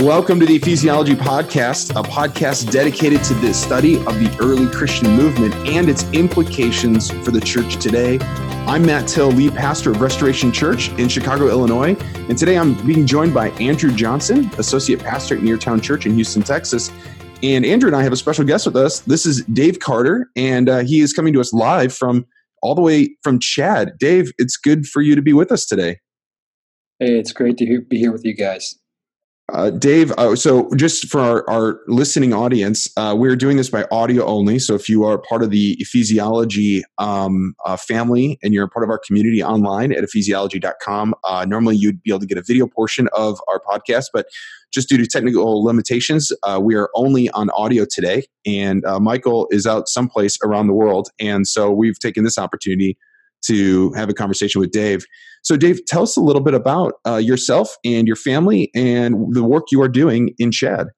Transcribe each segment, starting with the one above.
Welcome to the Ephesiology podcast, a podcast dedicated to the study of the early Christian movement and its implications for the church today. I'm Matt Till, lead pastor of Restoration Church in Chicago, Illinois. And today I'm being joined by Andrew Johnson, associate pastor at Neartown Church in Houston, Texas. And Andrew and I have a special guest with us. This is Dave Carter, and he is coming to us live from all the way from Chad. Dave, it's good for you to be with us today. Hey, it's great to be here with you guys. Dave, so just for our listening audience, we're doing this by audio only. So if you are part of the Ephesiology family and you're a part of our community online at ephesiology.com, normally you'd be able to get a video portion of our podcast, but just due to technical limitations, we are only on audio today. And Michael is out someplace around the world. And so we've taken this opportunity to have a conversation with Dave. So Dave, tell us a little bit about yourself and your family and the work you are doing in Chad.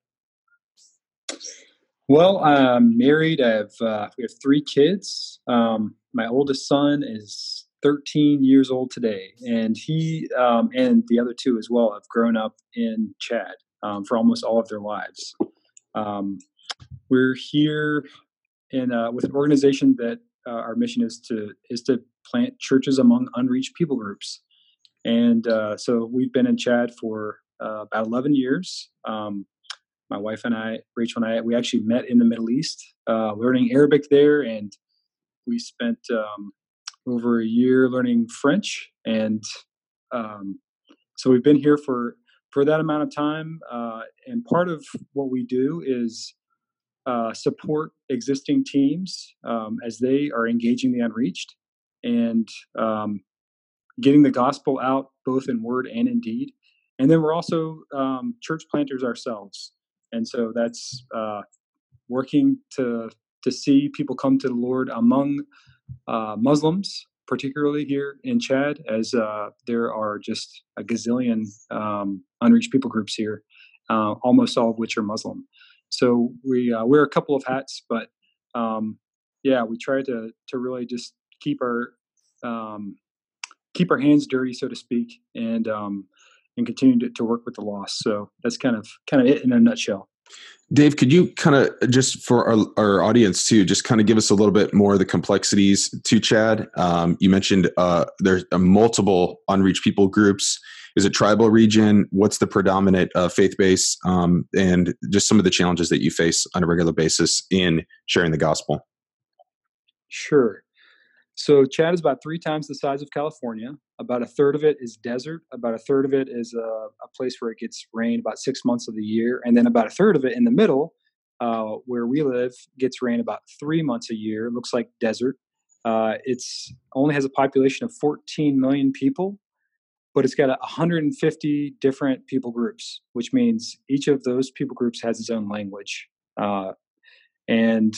Well, I'm married. We have three kids. My oldest son is 13 years old today, and he and the other two as well have grown up in Chad for almost all of their lives. We're here with an organization that our mission is to plant churches among unreached people groups. And so we've been in Chad for about 11 years. My wife and I, Rachel and I, we actually met in the Middle East, learning Arabic there. And we spent over a year learning French. And so we've been here for that amount of time. And part of what we do is support existing teams as they are engaging the unreached and getting the gospel out both in word and in deed. And then we're also church planters ourselves. And so that's working to see people come to the Lord among Muslims, particularly here in Chad, as there are just a gazillion unreached people groups here, almost all of which are Muslim. So we wear a couple of hats, but we try to really just keep our hands dirty, so to speak, and continue to work with the lost. So that's kind of it in a nutshell. Dave, could you kind of just for our audience too, just kind of give us a little bit more of the complexities to Chad? You mentioned there's multiple unreached people groups. Is it tribal region? What's the predominant faith base, and just some of the challenges that you face on a regular basis in sharing the gospel? Sure. So Chad is about three times the size of California. About a third of it is desert. About a third of it is a place where it gets rain about 6 months of the year. And then about a third of it in the middle, where we live, gets rain about 3 months a year. It looks like desert. It's only has a population of 14 million people, but it's got 150 different people groups, which means each of those people groups has its own language. And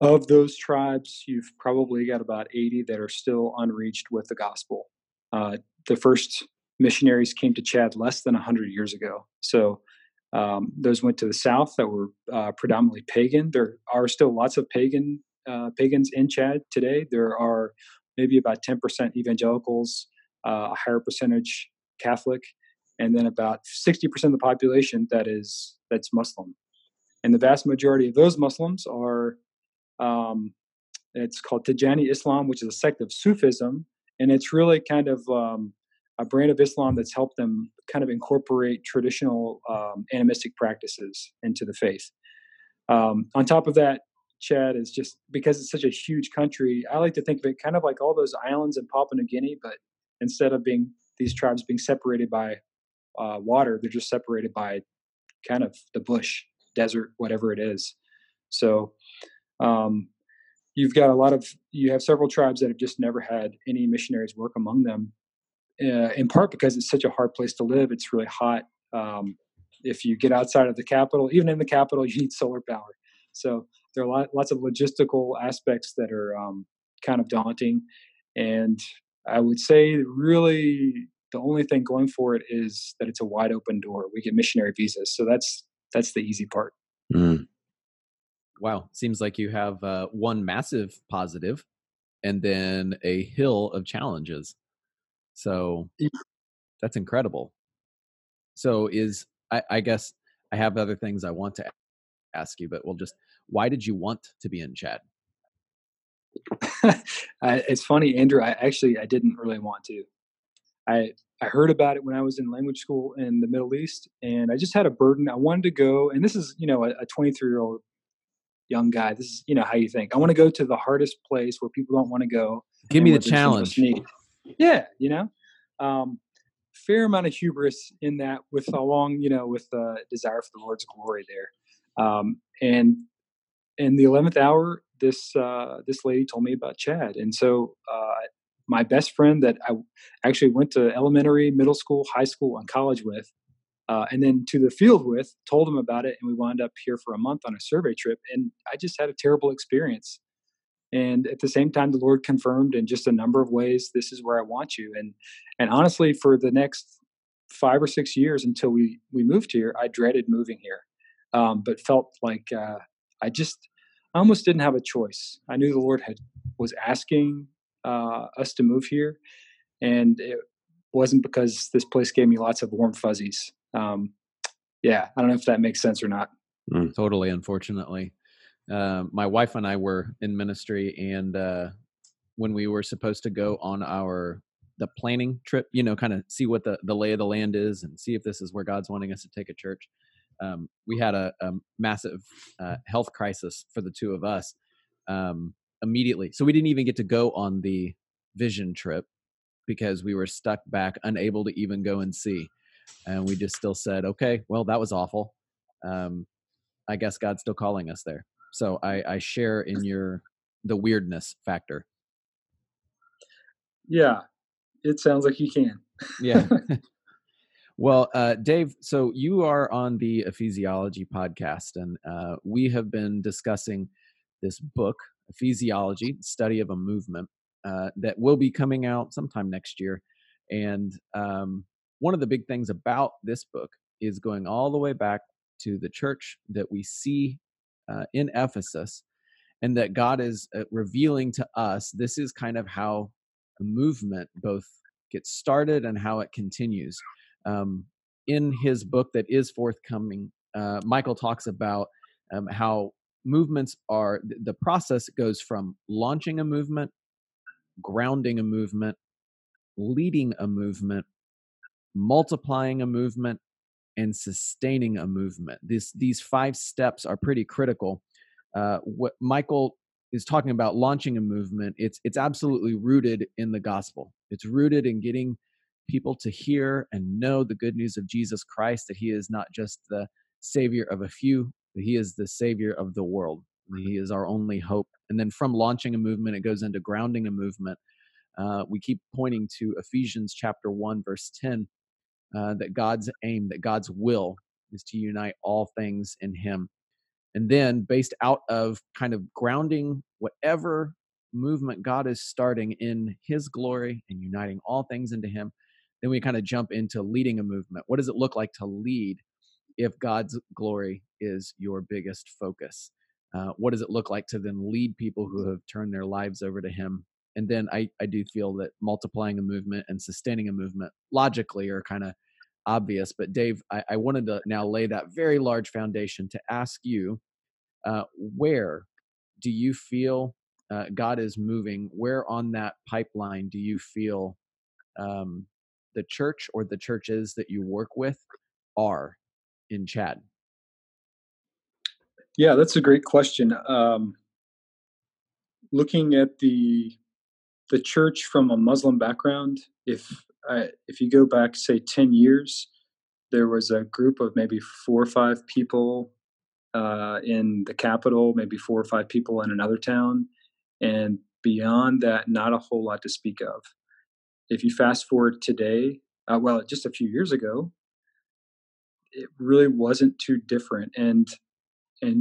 of those tribes, you've probably got about 80 that are still unreached with the gospel. The first missionaries came to Chad less than 100 years ago. So those went to the south that were predominantly pagan. There are still lots of pagans in Chad today. There are maybe about 10% evangelicals, a higher percentage Catholic, and then about 60% of the population that's Muslim. And the vast majority of those Muslims are it's called Tijani Islam, which is a sect of Sufism, and it's really kind of a brand of Islam that's helped them kind of incorporate traditional animistic practices into the faith. On top of that, Chad is just, because it's such a huge country, I like to think of it kind of like all those islands in Papua New Guinea, but instead of being these tribes being separated by water, they're just separated by kind of the bush, desert, whatever it is. So you have several tribes that have just never had any missionaries work among them, in part because it's such a hard place to live. It's really hot. If you get outside of the capital, even in the capital, you need solar power. So there are lots of logistical aspects that are kind of daunting. And I would say really the only thing going for it is that it's a wide open door. We get missionary visas. So that's the easy part. Mm-hmm. Wow. Seems like you have one massive positive and then a hill of challenges. So that's incredible. So I guess I have other things I want to ask you, but we'll just, why did you want to be in Chad? It's funny, Andrew, I didn't really want to. I heard about it when I was in language school in the Middle East, and I just had a burden. I wanted to go, and this is, you know, a 23-year-old young guy. This is, you know, how you think. I want to go to the hardest place where people don't want to go. Give me the challenge. Yeah, you know, fair amount of hubris in that, with along, you know, with the desire for the Lord's glory there. And in the 11th hour, this lady told me about Chad, and so my best friend that I actually went to elementary, middle school, high school, and college with, and then to the field with, told him about it. And we wound up here for a month on a survey trip. And I just had a terrible experience. And at the same time, the Lord confirmed in just a number of ways, this is where I want you. And honestly, for the next 5 or 6 years until we moved here, I dreaded moving here, but felt like I almost didn't have a choice. I knew the Lord was asking us to move here. And it wasn't because this place gave me lots of warm fuzzies. Yeah, I don't know if that makes sense or not. Totally, unfortunately. My wife and I were in ministry, and when we were supposed to go on the planning trip, you know, kind of see what the lay of the land is and see if this is where God's wanting us to take a church. We had a massive health crisis for the two of us. Immediately. So we didn't even get to go on the vision trip because we were stuck back, unable to even go and see. And we just still said, okay, well, that was awful. I guess God's still calling us there. So I share in the weirdness factor. Yeah. It sounds like you can. Yeah. Well, Dave, so you are on the Ephesiology podcast, and we have been discussing this book, Ephesiology, Study of a Movement, that will be coming out sometime next year. And one of the big things about this book is going all the way back to the church that we see in Ephesus, and that God is revealing to us, this is kind of how a movement both gets started and how it continues. In his book that is forthcoming, Michael talks about how movements are, the process goes from launching a movement, grounding a movement, leading a movement, multiplying a movement, and sustaining a movement. These 5 steps are pretty critical. What Michael is talking about, launching a movement, it's absolutely rooted in the gospel. It's rooted in getting people to hear and know the good news of Jesus Christ, that he is not just the savior of a few, he is the savior of the world. He is our only hope. And then from launching a movement, it goes into grounding a movement. We keep pointing to Ephesians chapter 1, verse 10, that God's aim, that God's will is to unite all things in him. And then based out of kind of grounding whatever movement God is starting in his glory and uniting all things into him, then we kind of jump into leading a movement. What does it look like to lead if God's glory is your biggest focus? What does it look like to then lead people who have turned their lives over to him? And then I do feel that multiplying a movement and sustaining a movement logically are kind of obvious. But Dave, I wanted to now lay that very large foundation to ask you, where do you feel God is moving? Where on that pipeline do you feel the church or the churches that you work with are in Chad? Yeah, that's a great question. Looking at the church from a Muslim background, if you go back, say, 10 years, there was a group of maybe 4 or 5 people in the capital, maybe 4 or 5 people in another town. And beyond that, not a whole lot to speak of. If you fast forward today, well, just a few years ago, it really wasn't too different. And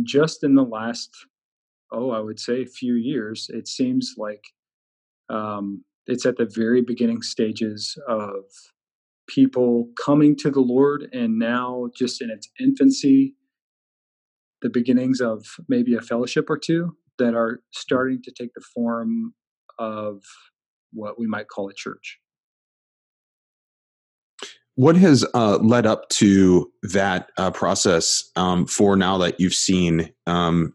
just in the last, I would say few years, it seems like it's at the very beginning stages of people coming to the Lord, and now just in its infancy, the beginnings of maybe a fellowship or two that are starting to take the form of what we might call a church. What has led up to that process for now that you've seen,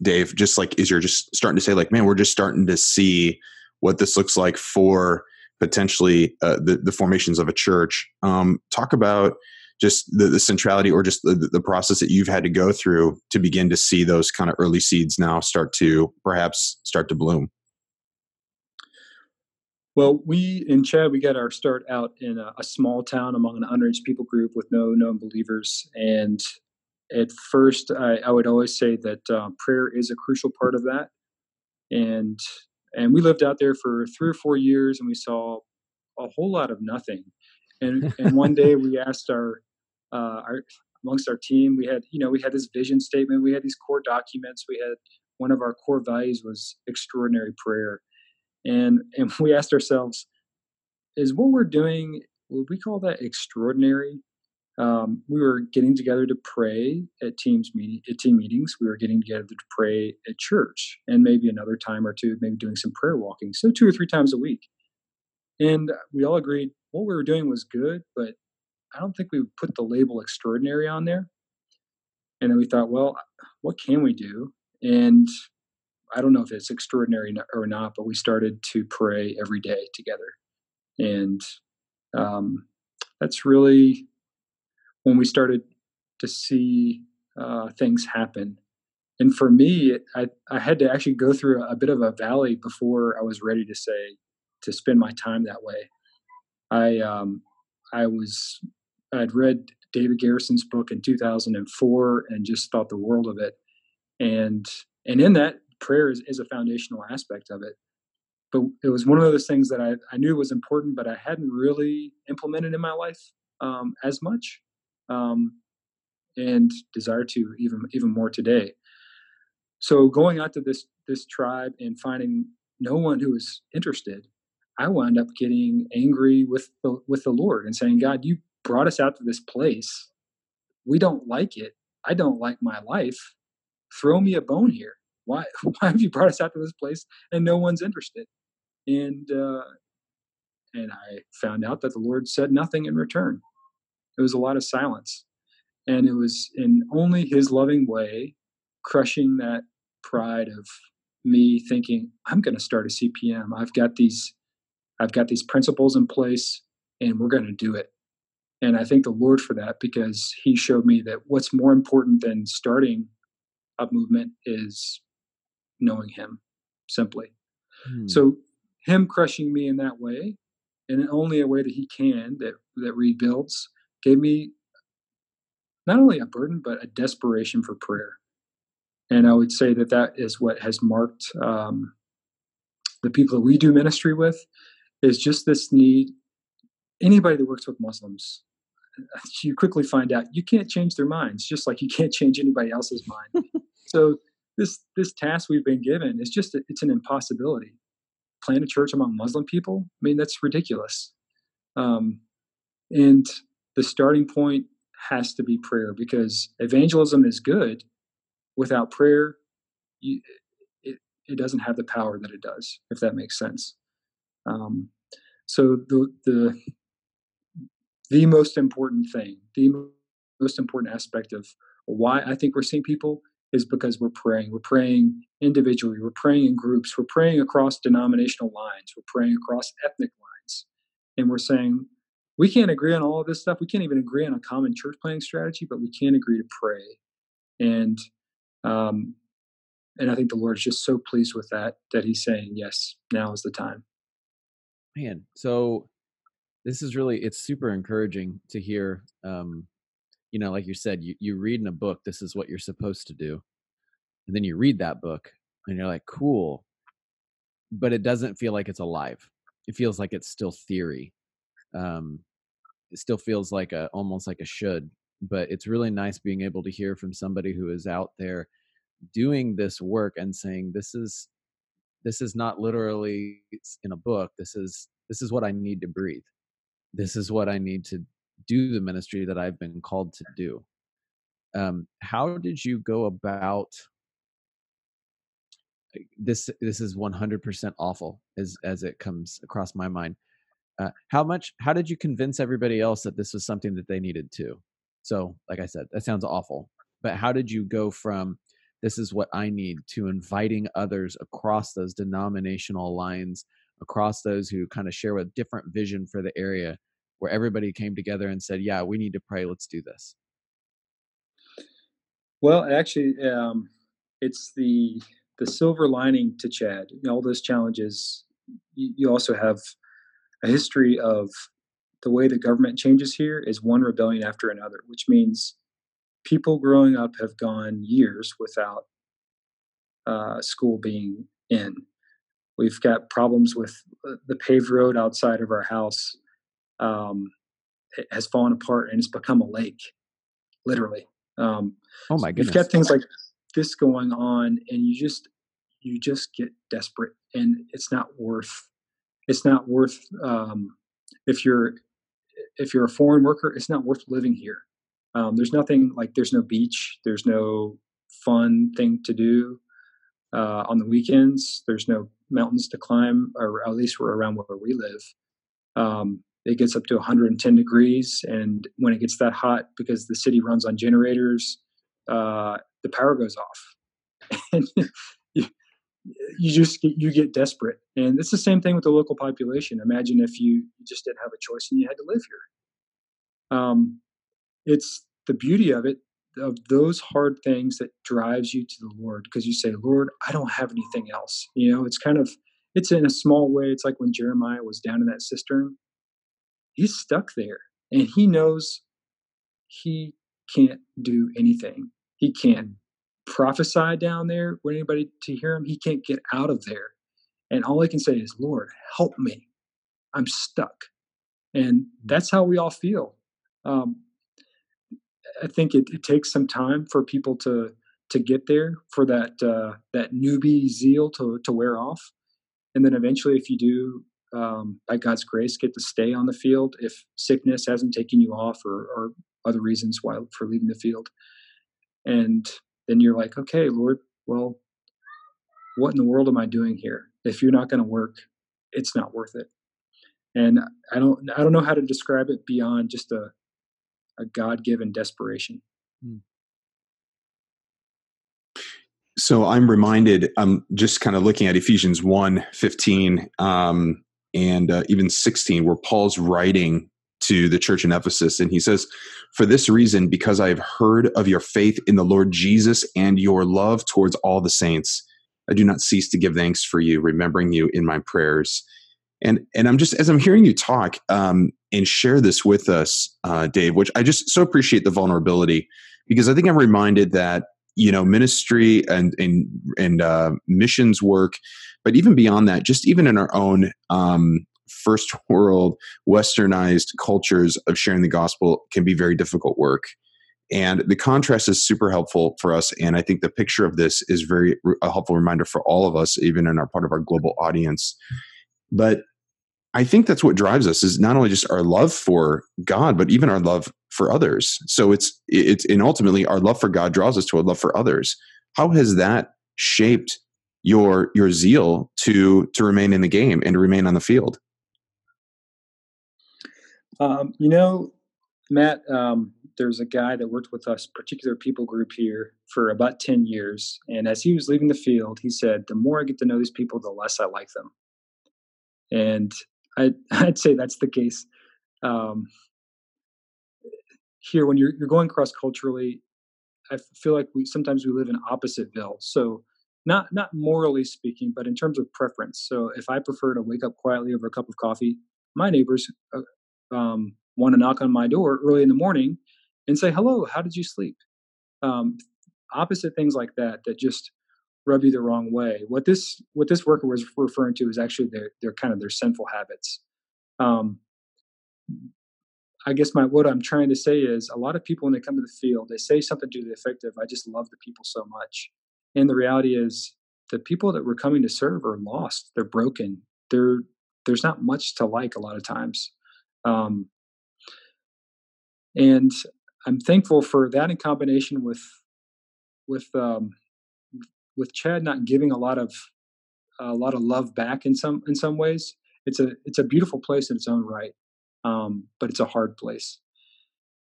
Dave? Just like, is you're just starting to say like, man, we're just starting to see what this looks like for potentially the formations of a church. Talk about just the centrality or just the process that you've had to go through to begin to see those kind of early seeds now start to perhaps start to bloom. Well, we in Chad, we got our start out in a small town among an underage people group with no known believers. And at first, I would always say that prayer is a crucial part of that. And we lived out there for 3 or 4 years, and we saw a whole lot of nothing. And one day, we asked our amongst our team. We had we had this vision statement. We had these core documents. We had one of our core values was extraordinary prayer. And we asked ourselves, is what we're doing, would we call that extraordinary? We were getting together to pray at team meetings. We were getting together to pray at church and maybe another time or two, maybe doing some prayer walking. So 2 or 3 times a week. And we all agreed what we were doing was good, but I don't think we would put the label extraordinary on there. And then we thought, well, what can we do? And I don't know if it's extraordinary or not, but we started to pray every day together. And that's really when we started to see things happen. And for me, I had to actually go through a bit of a valley before I was ready to spend my time that way. I'd read David Garrison's book in 2004 and just thought the world of it. And in that, prayer is a foundational aspect of it. But it was one of those things that I knew was important, but I hadn't really implemented in my life as much and desire to even more today. So going out to this tribe and finding no one who was interested, I wound up getting angry with the Lord and saying, God, you brought us out to this place. We don't like it. I don't like my life. Throw me a bone here. Why have you brought us out to this place and no one's interested? And I found out that the Lord said nothing in return. It was a lot of silence. And it was in only his loving way, crushing that pride of me thinking, I'm going to start a CPM. I've got these principles in place and we're going to do it. And I thank the Lord for that, because he showed me that what's more important than starting a movement is knowing him simply. So him crushing me in that way, and only a way that he can, that rebuilds, gave me not only a burden, but a desperation for prayer. And I would say that is what has marked the people that we do ministry with, is just this need. Anybody that works with Muslims, you quickly find out you can't change their minds, just like you can't change anybody else's mind. So this task we've been given is just, it's an impossibility. Plant a church among Muslim people? I mean, that's ridiculous. And the starting point has to be prayer, because evangelism is good. Without prayer, it doesn't have the power that it does, if that makes sense. So the most important thing, the most important aspect of why I think we're seeing people, is because we're praying. We're praying individually. We're praying in groups. We're praying across denominational lines. We're praying across ethnic lines. And we're saying, we can't agree on all of this stuff. We can't even agree on a common church planning strategy, but we can agree to pray. And I think the Lord is just so pleased with that he's saying, yes, now is the time. Man, so this is really, it's super encouraging to hear, like you said, you read in a book, this is what you're supposed to do. And then you read that book and you're like, cool, but it doesn't feel like it's alive. It feels like it's still theory. It still feels like almost like a should, but it's really nice being able to hear from somebody who is out there doing this work and saying, this is not literally in a book. This is what I need to breathe. This is what I need to do the ministry that I've been called to do. How did you go about this? This is 100% awful as it comes across my mind. How did you convince everybody else that this was something that they needed too? So like I said, that sounds awful, but how did you go from this is what I need to inviting others across those denominational lines, across those who kind of share with different vision for the area, where everybody came together and said, yeah, we need to pray. Let's do this. Well, actually, it's the silver lining to Chad. All those challenges, you also have a history of the way the government changes here is one rebellion after another, which means people growing up have gone years without school being in. We've got problems with the paved road outside of our house. It has fallen apart and it's become a lake, literally. Oh my goodness. You've got things like this going on and you just get desperate, and it's not worth, if you're a foreign worker, it's not worth living here. There's nothing like, there's no beach. There's no fun thing to do, on the weekends. There's no mountains to climb, or at least we're around where we live. It gets up to 110 degrees. And when it gets that hot, because the city runs on generators, the power goes off. And you get desperate. And it's the same thing with the local population. Imagine if you just didn't have a choice and you had to live here. It's the beauty of it, of those hard things that drives you to the Lord. Because you say, Lord, I don't have anything else. It's kind of, it's in a small way. It's like when Jeremiah was down in that cistern. He's stuck there, and he knows he can't do anything. He can't prophesy down there with anybody to hear him. He can't get out of there. And all he can say is, Lord, help me. I'm stuck. And that's how we all feel. I think it takes some time for people to get there, for that newbie zeal to wear off. And then eventually, if you do, by God's grace, get to stay on the field if sickness hasn't taken you off or other reasons why for leaving the field. And then you're like, okay, Lord, well, what in the world am I doing here? If you're not going to work, it's not worth it. And I don't know how to describe it beyond just a God-given desperation. So I'm reminded, I'm just kind of looking at Ephesians 1:15, and even 16, where Paul's writing to the church in Ephesus. And he says, for this reason, because I have heard of your faith in the Lord Jesus and your love towards all the saints, I do not cease to give thanks for you, remembering you in my prayers. And I'm just, as I'm hearing you talk and share this with us, Dave, which I just so appreciate the vulnerability, because I think I'm reminded that, ministry and missions work, but even beyond that, just even in our own first world westernized cultures of sharing the gospel can be very difficult work. And the contrast is super helpful for us. And I think the picture of this is a helpful reminder for all of us, even in our part of our global audience. But I think that's what drives us, is not only just our love for God, but even our love for others. So it's and ultimately our love for God draws us to a love for others. How has that shaped your zeal to remain in the game and to remain on the field? Matt, there's a guy that worked with us, particular people group here, for about 10 years. And as he was leaving the field, he said, the more I get to know these people, the less I like them. And I'd say that's the case. Here, when you're going cross-culturally, I feel like sometimes we live in oppositeville. So not morally speaking, but in terms of preference. So if I prefer to wake up quietly over a cup of coffee, my neighbors want to knock on my door early in the morning and say, hello, how did you sleep? Opposite things like that just rub you the wrong way. What this worker was referring to is actually their kind of their sinful habits. I guess what I'm trying to say is, a lot of people when they come to the field, they say something to the effect of, I just love the people so much. And the reality is, the people that we're coming to serve are lost. They're broken. There's not much to like a lot of times. And I'm thankful for that, in combination with Chad not giving a lot of love back in some ways. it's a beautiful place in its own right, but it's a hard place.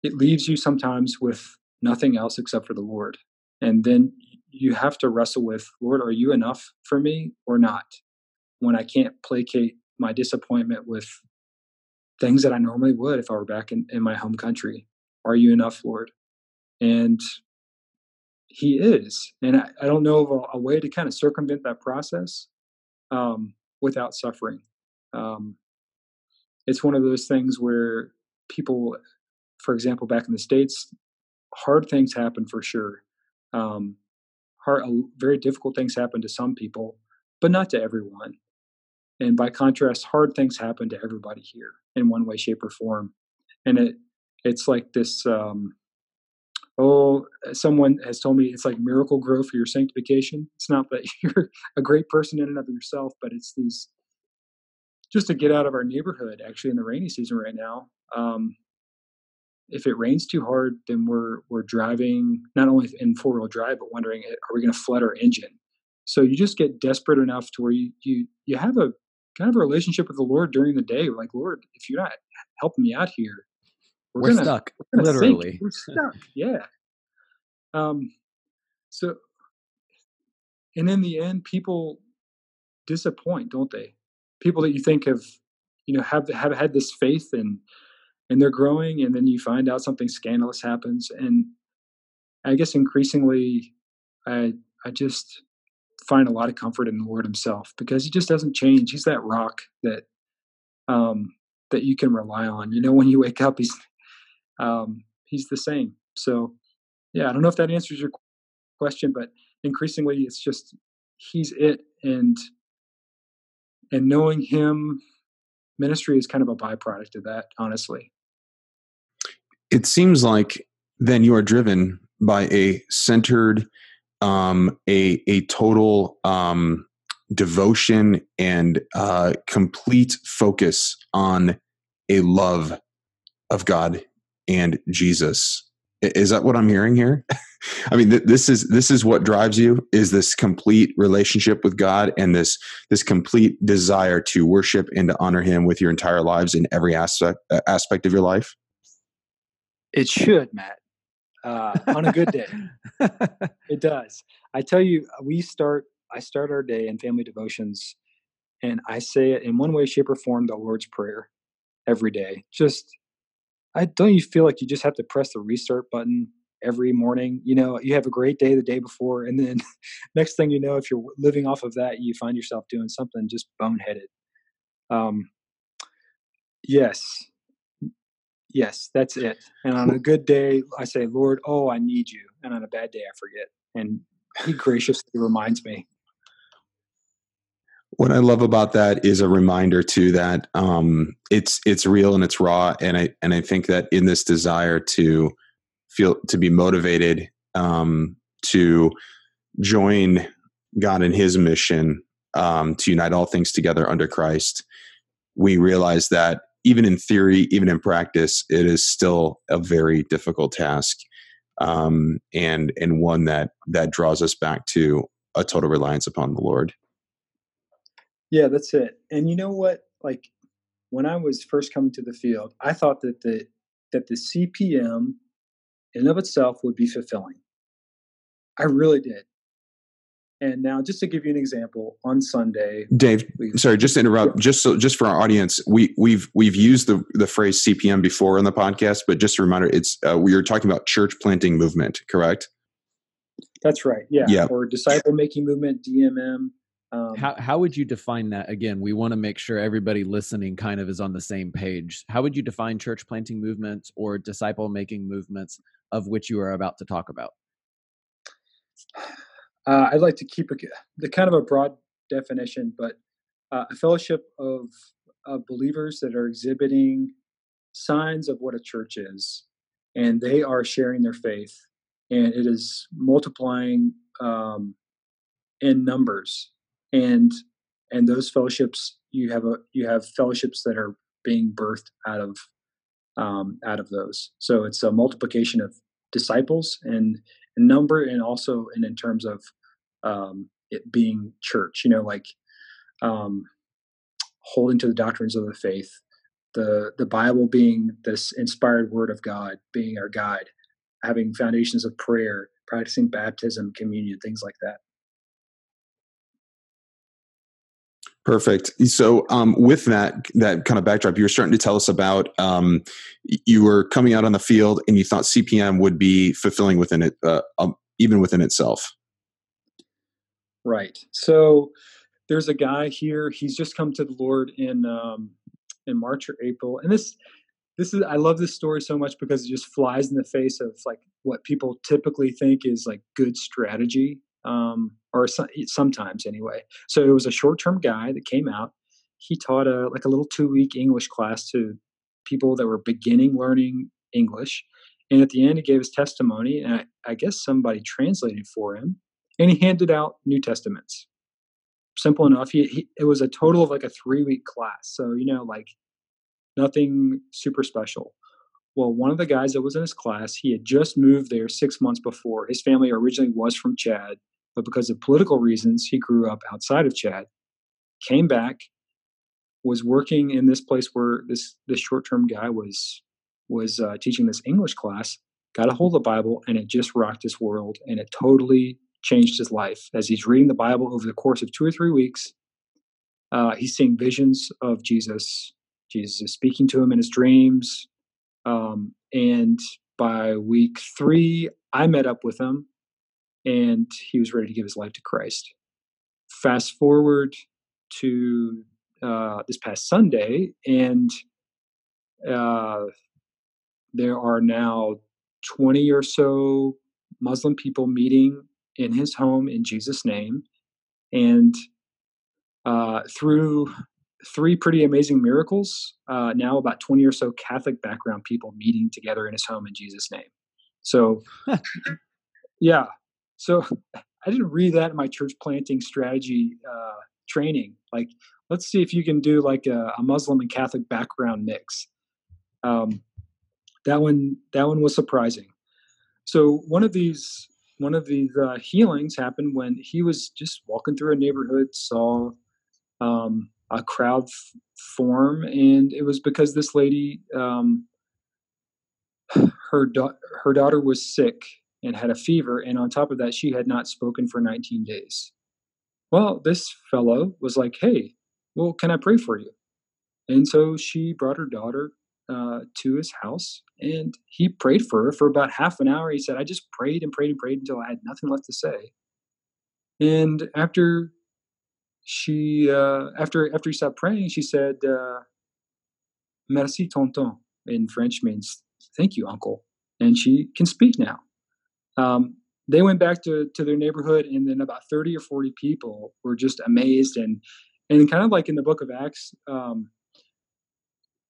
It leaves you sometimes with nothing else except for the Lord. And then you have to wrestle with, Lord, are you enough for me or not? When I can't placate my disappointment with things that I normally would if I were back in my home country. Are you enough, Lord? And he is. And I don't know of a way to kind of circumvent that process without suffering. It's one of those things where people, for example, back in the States, hard things happen for sure. Very difficult things happen to some people, but not to everyone. And by contrast, hard things happen to everybody here in one way, shape, or form. And it's like this, someone has told me it's like miracle grow for your sanctification. It's not that you're a great person in and of yourself, but it's these, just to get out of our neighborhood, actually, in the rainy season right now. If it rains too hard, then we're driving, not only in four-wheel drive, but wondering, are we going to flood our engine? So you just get desperate enough to where you have a kind of a relationship with the Lord during the day. Like, Lord, if you're not helping me out here, we're stuck. We're literally sink. We're stuck. Yeah. So, and in the end, people disappoint, don't they? People that you think have had this faith and they're growing, and then you find out something scandalous happens. And I guess increasingly, I just find a lot of comfort in the Lord himself, because he just doesn't change. He's that rock that you can rely on. When you wake up, he's the same. So yeah, I don't know if that answers your question, but increasingly it's just, he's it. And knowing him, ministry is kind of a byproduct of that, honestly. It seems like then you are driven by a centered, a total devotion and complete focus on a love of God and Jesus. Is that what I'm hearing here? I mean, this is what drives you, is this complete relationship with God and this complete desire to worship and to honor him with your entire lives in every aspect of your life? It should, Matt. On a good day. It does. I tell you, I start our day in family devotions, and I say it in one way, shape, or form, the Lord's Prayer every day. Don't you feel like you just have to press the restart button every morning? You have a great day the day before, and then next thing you know, if you're living off of that, you find yourself doing something just boneheaded. Yes, that's it. And on a good day, I say, Lord, I need you. And on a bad day, I forget. And he graciously reminds me. What I love about that is a reminder too that it's real and it's raw. And I think that in this desire to be motivated to join God in his mission, to unite all things together under Christ, we realize that even in theory, even in practice, it is still a very difficult task, and one that draws us back to a total reliance upon the Lord. Yeah, that's it. And you know what? Like, when I was first coming to the field, I thought that the CPM in and of itself would be fulfilling. I really did. And now, just to give you an example, on Sunday, Dave, sorry, just to interrupt, yeah. just for our audience, we've used the phrase CPM before on the podcast, but just a reminder, it's we are talking about church planting movement, correct? That's right. Yeah. Or disciple making movement, DMM. How would you define that? Again, we want to make sure everybody listening kind of is on the same page. How would you define church planting movements or disciple making movements, of which you are about to talk about? I'd like to keep the kind of a broad definition, but a fellowship of believers that are exhibiting signs of what a church is, and they are sharing their faith, and it is multiplying in numbers. And those fellowships, you have fellowships that are being birthed out of those. So it's a multiplication of disciples and number, and also in terms of it being church, like holding to the doctrines of the faith, the Bible being this inspired word of God, being our guide, having foundations of prayer, practicing baptism, communion, things like that. Perfect. So with that kind of backdrop, you were starting to tell us about you were coming out on the field and you thought CPM would be fulfilling within it, even within itself. Right. So there's a guy here. He's just come to the Lord in March or April. And this is, I love this story so much because it just flies in the face of like what people typically think is like good strategy. Or sometimes anyway. So it was a short-term guy that came out. He taught a little 2-week English class to people that were beginning learning English. And at the end, he gave his testimony, and I guess somebody translated for him. And he handed out New Testaments. Simple enough. It was a total of like a 3-week class. So, nothing super special. Well, one of the guys that was in his class, he had just moved there 6 months before. His family originally was from Chad, but because of political reasons, he grew up outside of Chad, came back, was working in this place where this short-term guy was teaching this English class, got a hold of the Bible, and it just rocked his world, and it totally changed his life. As he's reading the Bible over the course of 2 or 3 weeks, he's seeing visions of Jesus. Jesus is speaking to him in his dreams. And by week 3, I met up with him and he was ready to give his life to Christ. Fast forward to this past Sunday, and there are now 20 or so Muslim people meeting in his home in Jesus' name. And through 3 pretty amazing miracles, now about 20 or so Catholic background people meeting together in his home in Jesus' name. So, yeah. So I didn't read that in my church planting strategy training. Like, let's see if you can do like a Muslim and Catholic background mix. That one was surprising. So one of these healings happened when he was just walking through a neighborhood, saw a crowd form, and it was because this lady, her daughter was sick and had a fever, and on top of that, she had not spoken for 19 days. Well, this fellow was like, "Hey, well, can I pray for you?" And so she brought her daughter to his house, and he prayed for her for about half an hour. He said, "I just prayed and prayed and prayed until I had nothing left to say." And after she, after he stopped praying, she said, "Merci, tonton," in French means "thank you, uncle." And she can speak now. They went back to their neighborhood, and then about 30 or 40 people were just amazed. And kind of like in the book of Acts,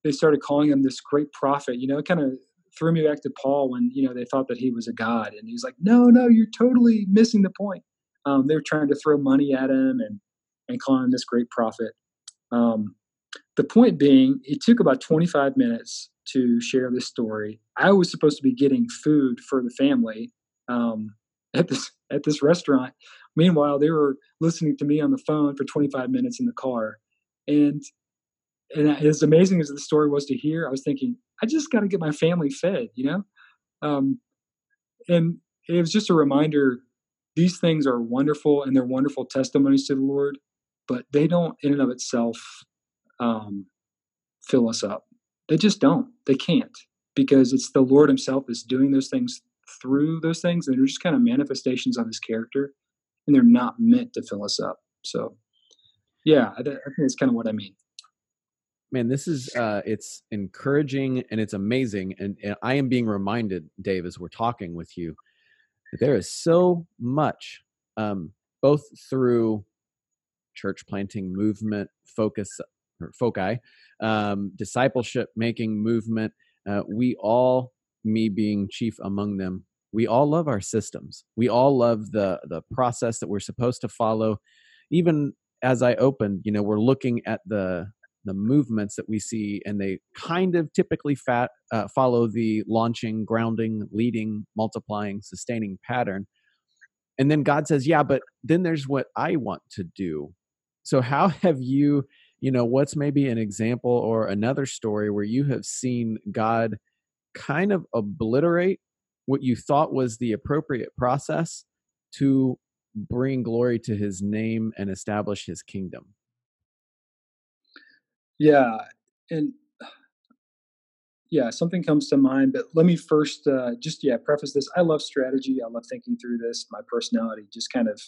they started calling him this great prophet. It kind of threw me back to Paul when, they thought that he was a god, and he was like, no, you're totally missing the point. They were trying to throw money at him and calling him this great prophet. The point being, it took about 25 minutes to share this story. I was supposed to be getting food for the family at this restaurant. Meanwhile, they were listening to me on the phone for 25 minutes in the car. And as amazing as the story was to hear, I was thinking, I just got to get my family fed, And it was just a reminder, these things are wonderful, and they're wonderful testimonies to the Lord, but they don't in and of itself fill us up. They just don't. They can't, because it's the Lord himself is doing those things through those things, and they're just kind of manifestations of his character, and they're not meant to fill us up. So, yeah, I think that's kind of what I mean. Man, this is it's encouraging, and it's amazing, and I am being reminded, Dave, as we're talking with you, that there is so much, both through church planting movement, focus or foci, discipleship making movement. We all, me being chief among them, we all love our systems. We all love the process that we're supposed to follow. Even as I opened, we're looking at the movements that we see, and they kind of typically follow the launching, grounding, leading, multiplying, sustaining pattern. And then God says, yeah, but then there's what I want to do. So how have you you know, what's maybe an example or another story where you have seen God kind of obliterate what you thought was the appropriate process to bring glory to his name and establish his kingdom? Yeah, something comes to mind, but let me first preface this. I love strategy. I love thinking through this. My personality just kind of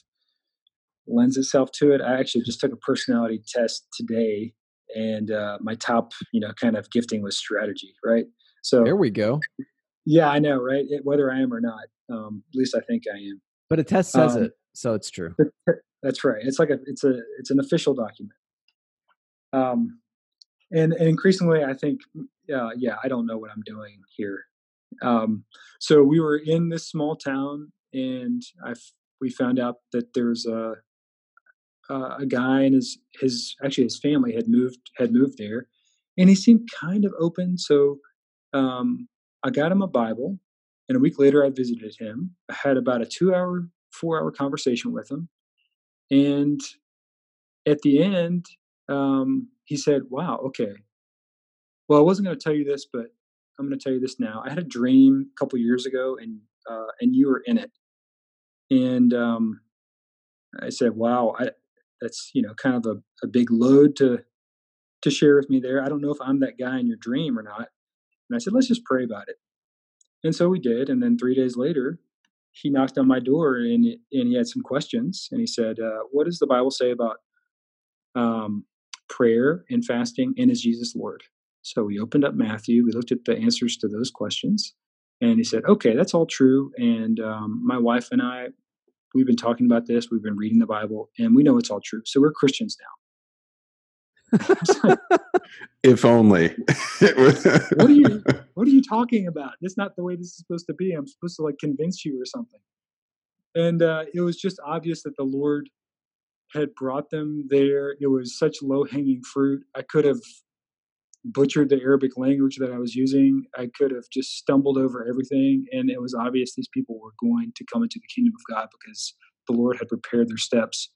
lends itself to it. I actually just took a personality test today, and my top, kind of gifting was strategy, right? So there we go. Yeah, I know, right? Whether I am or not, at least I think I am. But a test says it, so it's true. That's right. It's like it's an official document. And increasingly, I think, I don't know what I'm doing here. So we were in this small town, and we found out that there's a guy and his family had moved there, and he seemed kind of open. So I got him a Bible, and a week later I visited him. I had about a 4-hour conversation with him, and at the end, he said, "Wow, okay. Well, I wasn't going to tell you this, but I'm going to tell you this now. I had a dream a couple years ago, and you were in it." And I said, "Wow, that's kind of a big load to share with me there. I don't know if I'm that guy in your dream or not." And I said, "Let's just pray about it." And so we did. And then 3 days later, he knocked on my door, and he had some questions. And he said, "What does the Bible say about prayer and fasting, and is Jesus Lord?" So we opened up Matthew. We looked at the answers to those questions, and he said, "Okay, that's all true. And my wife and I, we've been talking about this. We've been reading the Bible, and we know it's all true. So we're Christians now." If only. What are you talking about? That's not the way this is supposed to be. I'm supposed to convince you or something. And it was just obvious that the Lord had brought them there. It was such low-hanging fruit. I could have butchered the Arabic language that I was using. I could have just stumbled over everything. And it was obvious these people were going to come into the kingdom of God because the Lord had prepared their steps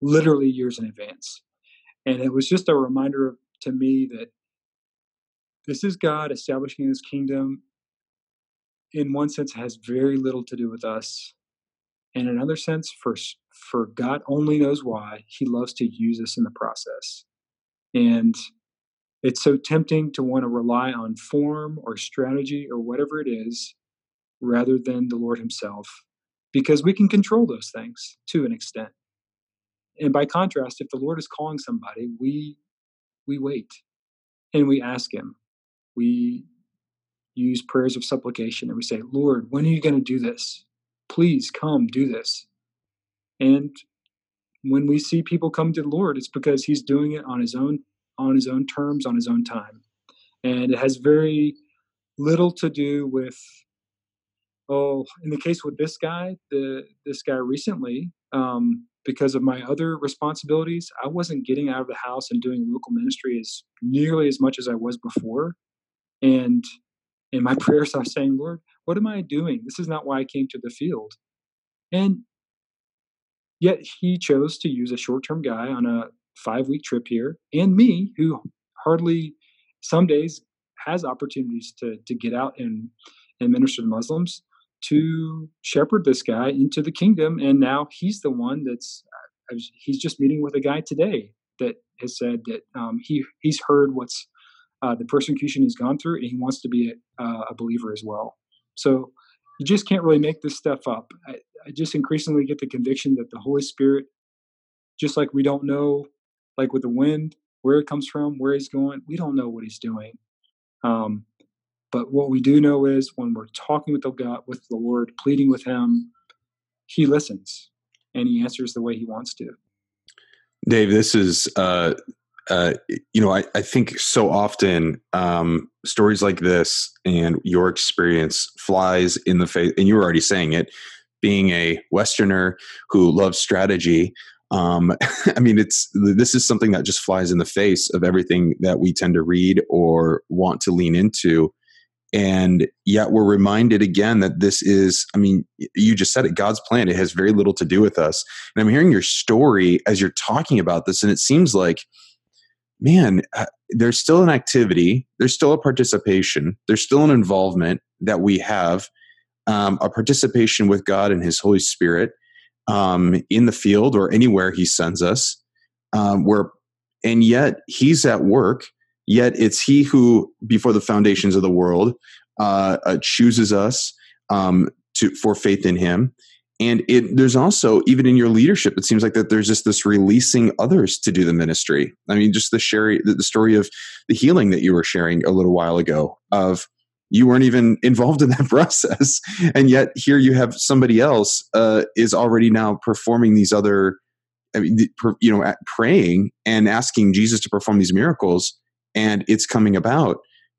literally years in advance. And it was just a reminder to me that this is God establishing his kingdom. In one sense, it has very little to do with us. In another sense, for God only knows why, he loves to use us in the process. And it's so tempting to want to rely on form or strategy or whatever it is rather than the Lord himself, because we can control those things to an extent. And by contrast, if the Lord is calling somebody, we wait and we ask him. We use prayers of supplication, and we say, "Lord, when are you going to do this? Please come do this." And when we see people come to the Lord, it's because he's doing it on his own terms, on his own time. And it has very little to do with, in the case with this guy recently, because of my other responsibilities, I wasn't getting out of the house and doing local ministry as nearly as much as I was before. And in my prayers, I was saying, "Lord, what am I doing? This is not why I came to the field." And yet he chose to use a short-term guy on a 5-week trip here, and me, who hardly some days has opportunities to get out and minister to Muslims, to shepherd this guy into the kingdom. And now he's the one he's just meeting with a guy today that has said that he's heard what's the persecution he's gone through, and he wants to be a believer as well. So you just can't really make this stuff up. I just increasingly get the conviction that the Holy Spirit, just like we don't know, like with the wind, where it comes from, where he's going, we don't know what he's doing. But what we do know is when we're talking with God, with the Lord, pleading with him, he listens and he answers the way he wants to. Dave, this is, I think so often stories like this and your experience flies in the face, and you were already saying it, being a Westerner who loves strategy. This is something that just flies in the face of everything that we tend to read or want to lean into. And yet we're reminded again that this is, you just said it, God's plan. It has very little to do with us. And I'm hearing your story as you're talking about this, and it seems like man, there's still an activity, there's still a participation, there's still an involvement that we have, a participation with God and His Holy Spirit in the field or anywhere He sends us, and yet He's at work, yet it's He who, before the foundations of the world, chooses us for faith in Him. And there's also, even in your leadership, it seems like that there's just this releasing others to do the ministry. I mean, just the story of the healing that you were sharing a little while ago, of you weren't even involved in that process. And yet here you have somebody else is already now performing these other, praying and asking Jesus to perform these miracles, and it's coming about.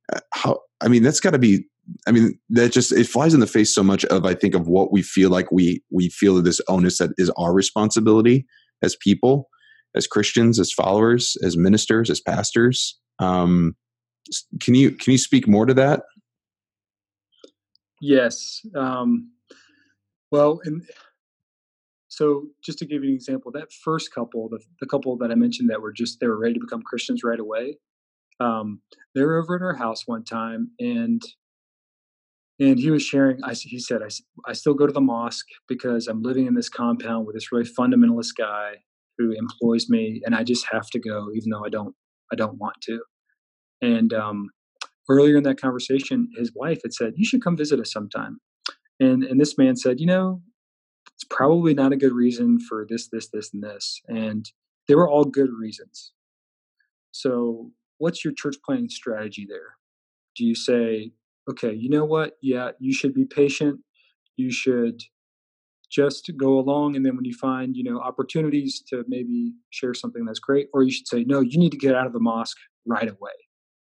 That's got to be, that just, it flies in the face so much of, I think, of what we feel like we feel this onus that is our responsibility as people, as Christians, as followers, as ministers, as pastors. Can you speak more to that? Yes. So just to give you an example, that first couple, the couple that I mentioned that they were ready to become Christians right away. They were over at our house one time, and he was sharing, he said, I still go to the mosque because I'm living in this compound with this really fundamentalist guy who employs me, and I just have to go, even though I don't want to. And earlier in that conversation, his wife had said, you should come visit us sometime. And this man said, it's probably not a good reason for this, this, this, and this. And they were all good reasons. So what's your church planning strategy there? Do you say, okay, you know what? Yeah, you should be patient. You should just go along. And then when you find, opportunities to maybe share something, that's great. Or you should say, no, you need to get out of the mosque right away,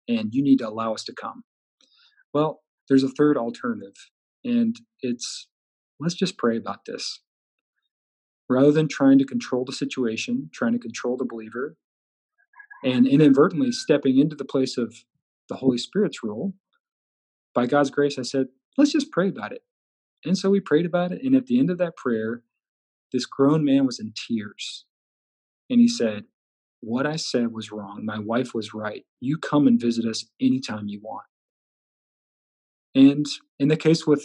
and you need to allow us to come. Well, there's a third alternative, and it's, let's just pray about this. Rather than trying to control the situation, trying to control the believer, and inadvertently stepping into the place of the Holy Spirit's rule, by God's grace, I said, let's just pray about it. And so we prayed about it. And at the end of that prayer, this grown man was in tears. And he said, what I said was wrong. My wife was right. You come and visit us anytime you want. And in the case with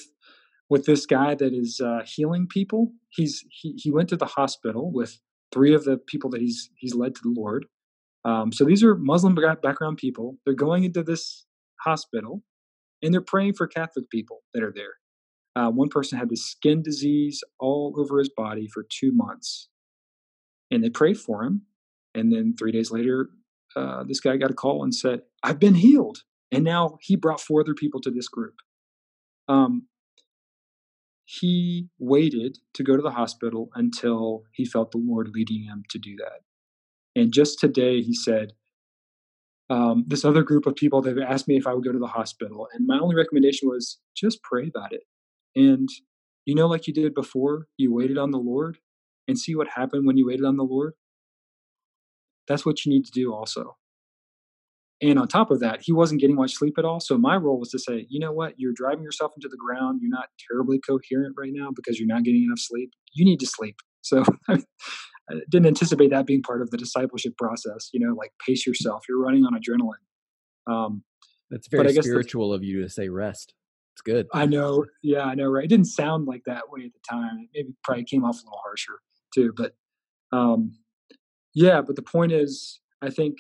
this guy that is healing people, he went to the hospital with three of the people that he's led to the Lord. So these are Muslim background people. They're going into this hospital, and they're praying for Catholic people that are there. One person had this skin disease all over his body for 2 months, and they prayed for him. And then 3 days later, this guy got a call and said, I've been healed. And now he brought 4 other people to this group. He waited to go to the hospital until he felt the Lord leading him to do that. And just today he said, this other group of people, they've asked me if I would go to the hospital. And my only recommendation was just pray about it. And, like you did before, you waited on the Lord, and see what happened when you waited on the Lord. That's what you need to do also. And on top of that, he wasn't getting much sleep at all. So my role was to say, you know what? You're driving yourself into the ground. You're not terribly coherent right now because you're not getting enough sleep. You need to sleep. So I didn't anticipate that being part of the discipleship process, like pace yourself. You're running on adrenaline. That's very spiritual of you to say rest. It's good. I know. Yeah, I know. Right. It didn't sound like that way at the time. It maybe probably came off a little harsher too, but, yeah, but the point is, I think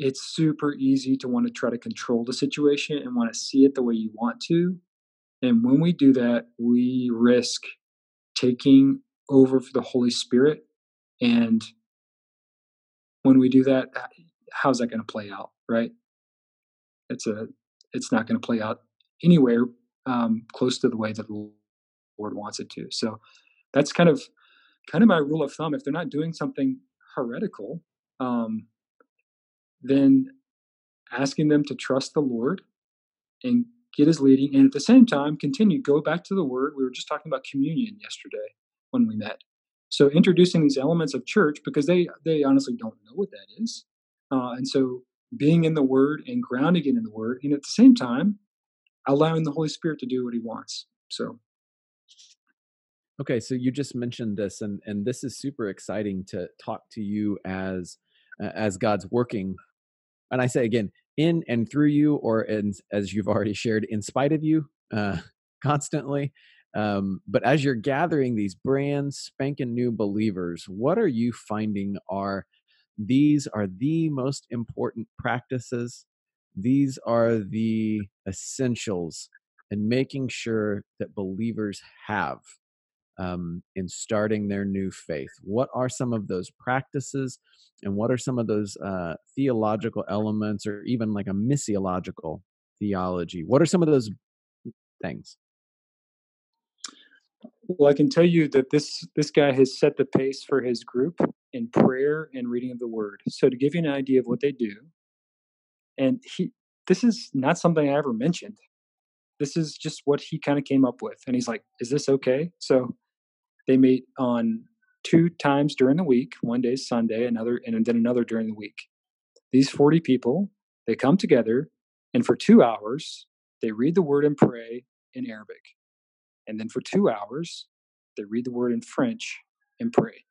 it's super easy to want to try to control the situation and want to see it the way you want to. And when we do that, we risk taking over for the Holy Spirit. And when we do that, how's that going to play out, right? It's not going to play out anywhere close to the way that the Lord wants it to. So that's kind of my rule of thumb. If they're not doing something heretical, then asking them to trust the Lord and get His leading. And at the same time, go back to the Word. We were just talking about communion yesterday when we met. So introducing these elements of church, because they honestly don't know what that is. And so being in the Word and grounding it in the Word. And at the same time, allowing the Holy Spirit to do what He wants. So Okay, so you just mentioned this, and this is super exciting to talk to you as God's working, and I say again, in and through you, or in, as you've already shared, in spite of you, constantly. But as you're gathering these brand spanking new believers, what are you finding are the most important practices? These are the essentials, and making sure that believers have in starting their new faith. What are some of those practices, and what are some of those theological elements, or even like a missiological theology? What are some of those things? Well, I can tell you that this guy has set the pace for his group in prayer and reading of the Word. So to give you an idea of what they do, and this is not something I ever mentioned. This is just what he kind of came up with. And he's like, is this okay? So they meet on 2 times during the week. One day is Sunday, and then another during the week. These 40 people, they come together, and for 2 hours, they read the Word and pray in Arabic. And then for 2 hours, they read the Word in French and pray.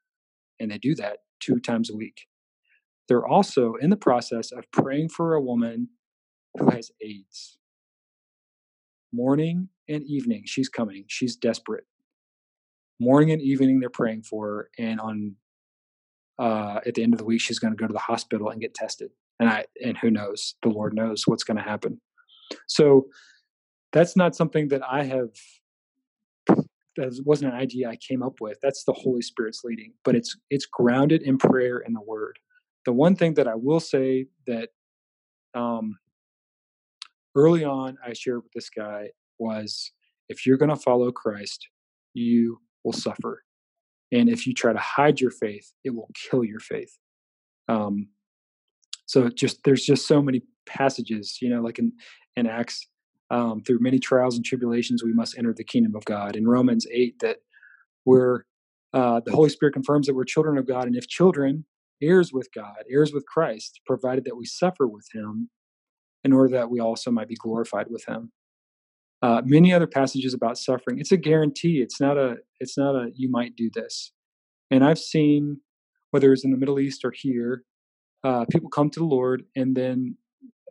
And they do that 2 times a week. They're also in the process of praying for a woman who has AIDS. Morning and evening, she's coming. She's desperate. Morning and evening, they're praying for her. And on at the end of the week, she's going to go to the hospital and get tested. And who knows? The Lord knows what's going to happen. So that's not something that I have. That wasn't an idea I came up with. That's the Holy Spirit's leading, but it's grounded in prayer and the Word. The one thing that I will say that early on I shared with this guy was, if you're going to follow Christ, you will suffer. And if you try to hide your faith, it will kill your faith. So there's just so many passages, like in Acts, through many trials and tribulations, we must enter the kingdom of God. In Romans 8, that we're the Holy Spirit confirms that we're children of God, and if children, heirs with God, heirs with Christ, provided that we suffer with Him, in order that we also might be glorified with Him. Many other passages about suffering. It's a guarantee. It's not a you might do this. And I've seen, whether it's in the Middle East or here, people come to the Lord, and then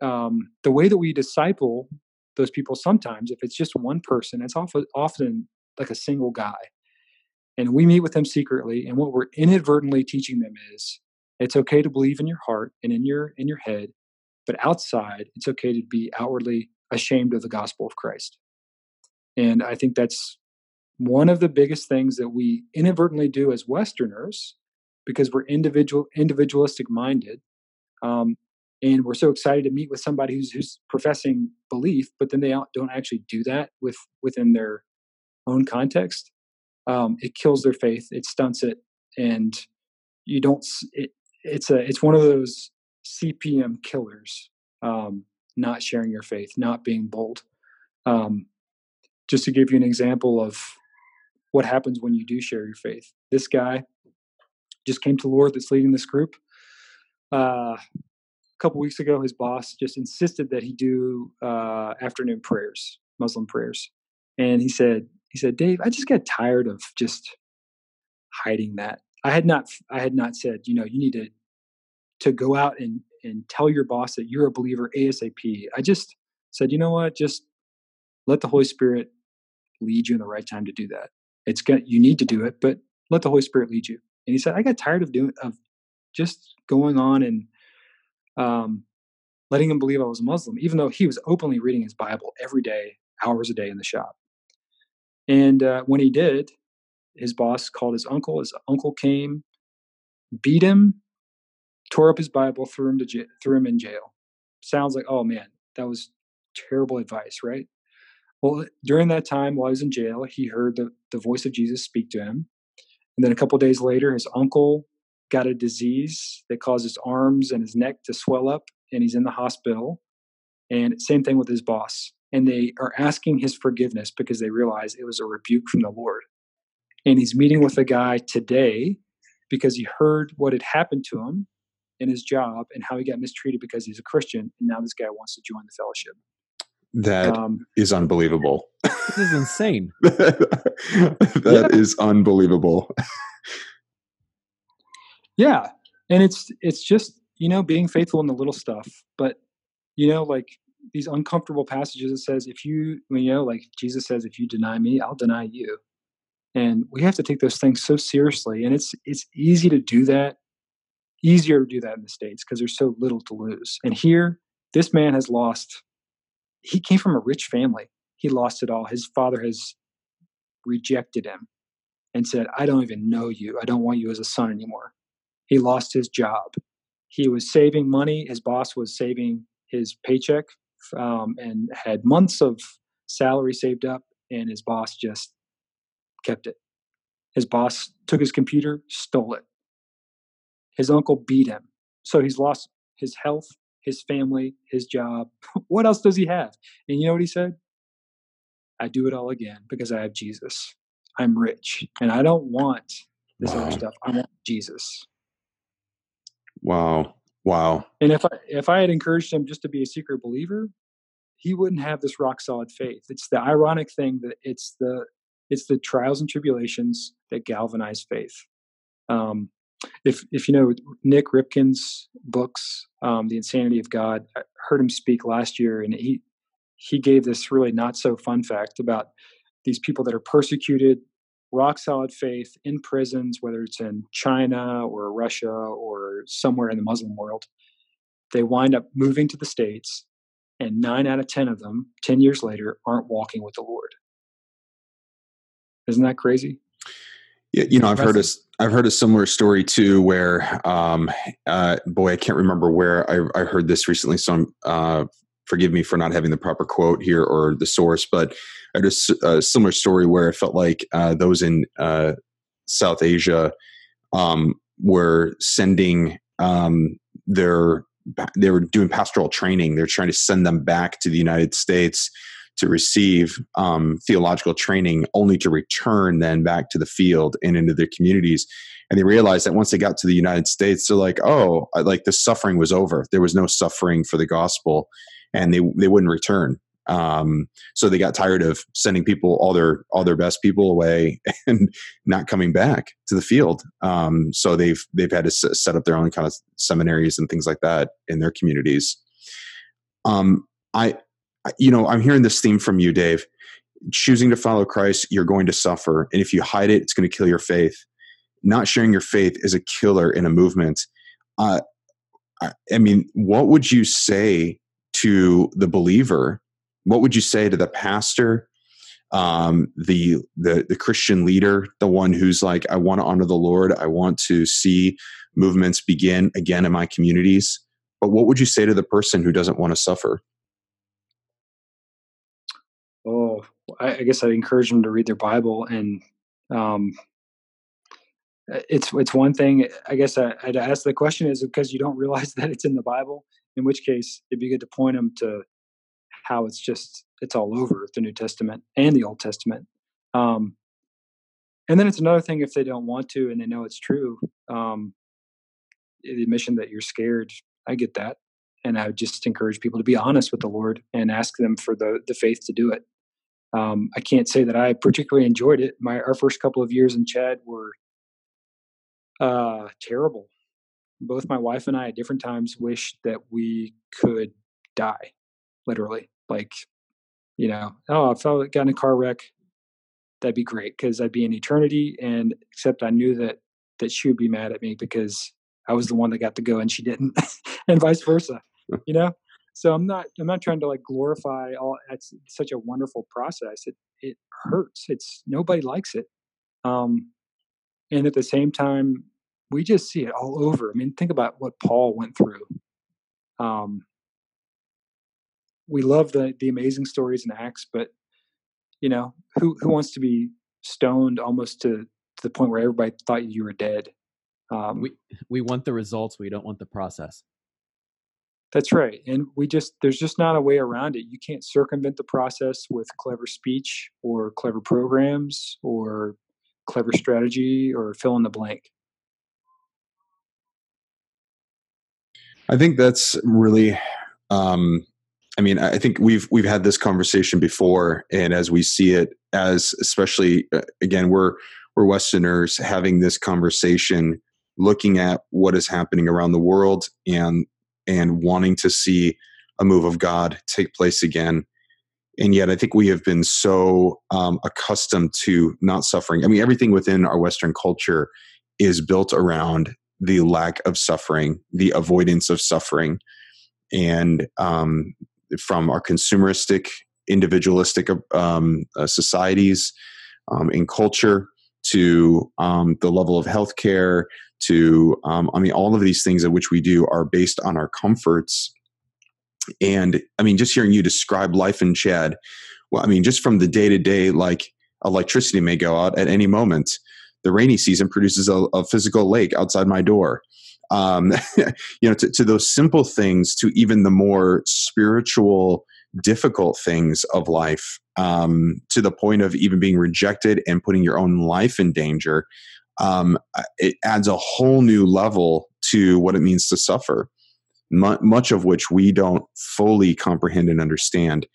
the way that we disciple those people sometimes, if it's just one person, it's often like a single guy. And we meet with them secretly, and what we're inadvertently teaching them is, it's okay to believe in your heart and in your head, but outside, it's okay to be outwardly ashamed of the gospel of Christ. And I think that's one of the biggest things that we inadvertently do as Westerners, because we're individualistic minded. And we're so excited to meet with somebody who's professing belief, but then they don't actually do that within their own context. It kills their faith. It stunts it, and you don't. It's one of those CPM killers. Not sharing your faith, not being bold. Just to give you an example of what happens when you do share your faith. This guy just came to the Lord that's leading this group. A couple weeks ago, his boss just insisted that he do afternoon prayers, Muslim prayers, and he said, Dave, I just got tired of just hiding that. I had not said, you need to go out and tell your boss that you're a believer ASAP. I just said, you know what, just let the Holy Spirit lead you in the right time to do that. You need to do it, but let the Holy Spirit lead you. And he said, I got tired of just going on and letting him believe I was a Muslim, even though he was openly reading his Bible every day, hours a day in the shop. And when he did, his boss called his uncle. His uncle came, beat him, tore up his Bible, threw him in jail. Sounds like, oh man, that was terrible advice, right? Well, during that time while he was in jail, he heard the voice of Jesus speak to him. And then a couple of days later, his uncle got a disease that caused his arms and his neck to swell up, and he's in the hospital. And same thing with his boss. And they are asking his forgiveness because they realize it was a rebuke from the Lord. And he's meeting with a guy today because he heard what had happened to him in his job and how he got mistreated because he's a Christian. And now this guy wants to join the fellowship. That is unbelievable. This is insane. That is unbelievable. Yeah. And it's just, being faithful in the little stuff, but these uncomfortable passages, it says, Jesus says, if you deny me, I'll deny you. And we have to take those things so seriously. And it's easy to do that, easier to do that in the States because there's so little to lose. And here, this man has lost. He came from a rich family. He lost it all. His father has rejected him and said, I don't even know you. I don't want you as a son anymore. He lost his job. He was saving money. His boss was saving his paycheck and had months of salary saved up, and his boss just kept it. His boss took his computer, stole it. His uncle beat him. So he's lost his health, his family, his job. What else does he have? And you know what he said? I do it all again because I have Jesus. I'm rich, and I don't want this other stuff. I want Jesus. Wow. Wow. And if I had encouraged him just to be a secret believer, he wouldn't have this rock solid faith. It's the ironic thing that it's the trials and tribulations that galvanize faith. If you know Nick Ripkins' books, The Insanity of God, I heard him speak last year, and he gave this really not so fun fact about these people that are persecuted, rock solid faith in prisons, whether it's in China or Russia or somewhere in the Muslim world. They wind up moving to the States, and 9 out of 10 of them, 10 years later, aren't walking with the Lord. Isn't that crazy? Yeah, I've heard a similar story too, where I can't remember where I heard this recently. So forgive me for not having the proper quote here or the source, but I just a similar story where it felt like those in South Asia were sending they were doing pastoral training. They're trying to send them back to the United States to receive theological training, only to return then back to the field and into their communities. And they realized that once they got to the United States, they're like, oh, like the suffering was over. There was no suffering for the gospel, and they wouldn't return. So they got tired of sending people, all their best people away and not coming back to the field. So they've had to set up their own kind of seminaries and things like that in their communities. I'm hearing this theme from you, Dave. Choosing to follow Christ, you're going to suffer. And if you hide it, it's going to kill your faith. Not sharing your faith is a killer in a movement. What would you say to the believer? What would you say to the pastor, the Christian leader, the one who's like, I want to honor the Lord. I want to see movements begin again in my communities. But what would you say to the person who doesn't want to suffer? Oh, I guess I'd encourage them to read their Bible, and it's one thing. I guess I'd ask the question: is it because you don't realize that it's in the Bible? In which case, it'd be good to point them to how it's all over the New Testament and the Old Testament. And then it's another thing if they don't want to and they know it's true. The admission that you're scared, I get that. And I would just encourage people to be honest with the Lord and ask them for the faith to do it. I can't say that I particularly enjoyed it. Our first couple of years in Chad were terrible. Both my wife and I at different times wished that we could die, literally. Like, if I got in a car wreck, that'd be great because I'd be in eternity. And except I knew that she would be mad at me because I was the one that got to go and she didn't, and vice versa, So I'm not trying to like glorify all. That's such a wonderful process. It hurts. It's nobody likes it. And at the same time, we just see it all over. I mean, think about what Paul went through. We love the amazing stories in Acts, but who wants to be stoned almost to the point where everybody thought you were dead? We want the results. We don't want the process. That's right. And there's just not a way around it. You can't circumvent the process with clever speech or clever programs or clever strategy or fill in the blank. I think that's really, I mean, I think we've had this conversation before, and as we see it, as especially again, we're Westerners having this conversation, looking at what is happening around the world and wanting to see a move of God take place again. And yet I think we have been so accustomed to not suffering. I mean, everything within our Western culture is built around the lack of suffering, the avoidance of suffering. And from our consumeristic, individualistic societies and culture to the level of healthcare to, I mean, all of these things at which we do are based on our comforts. And I mean, just hearing you describe life in Chad, well, I mean, just from the day to day, like electricity may go out at any moment. The rainy season produces a physical lake outside my door. You know, to those simple things, to even the more spiritual, difficult things of life, to the point of even being rejected and putting your own life in danger. It adds a whole new level to what it means to suffer. Much of which we don't fully comprehend and understand.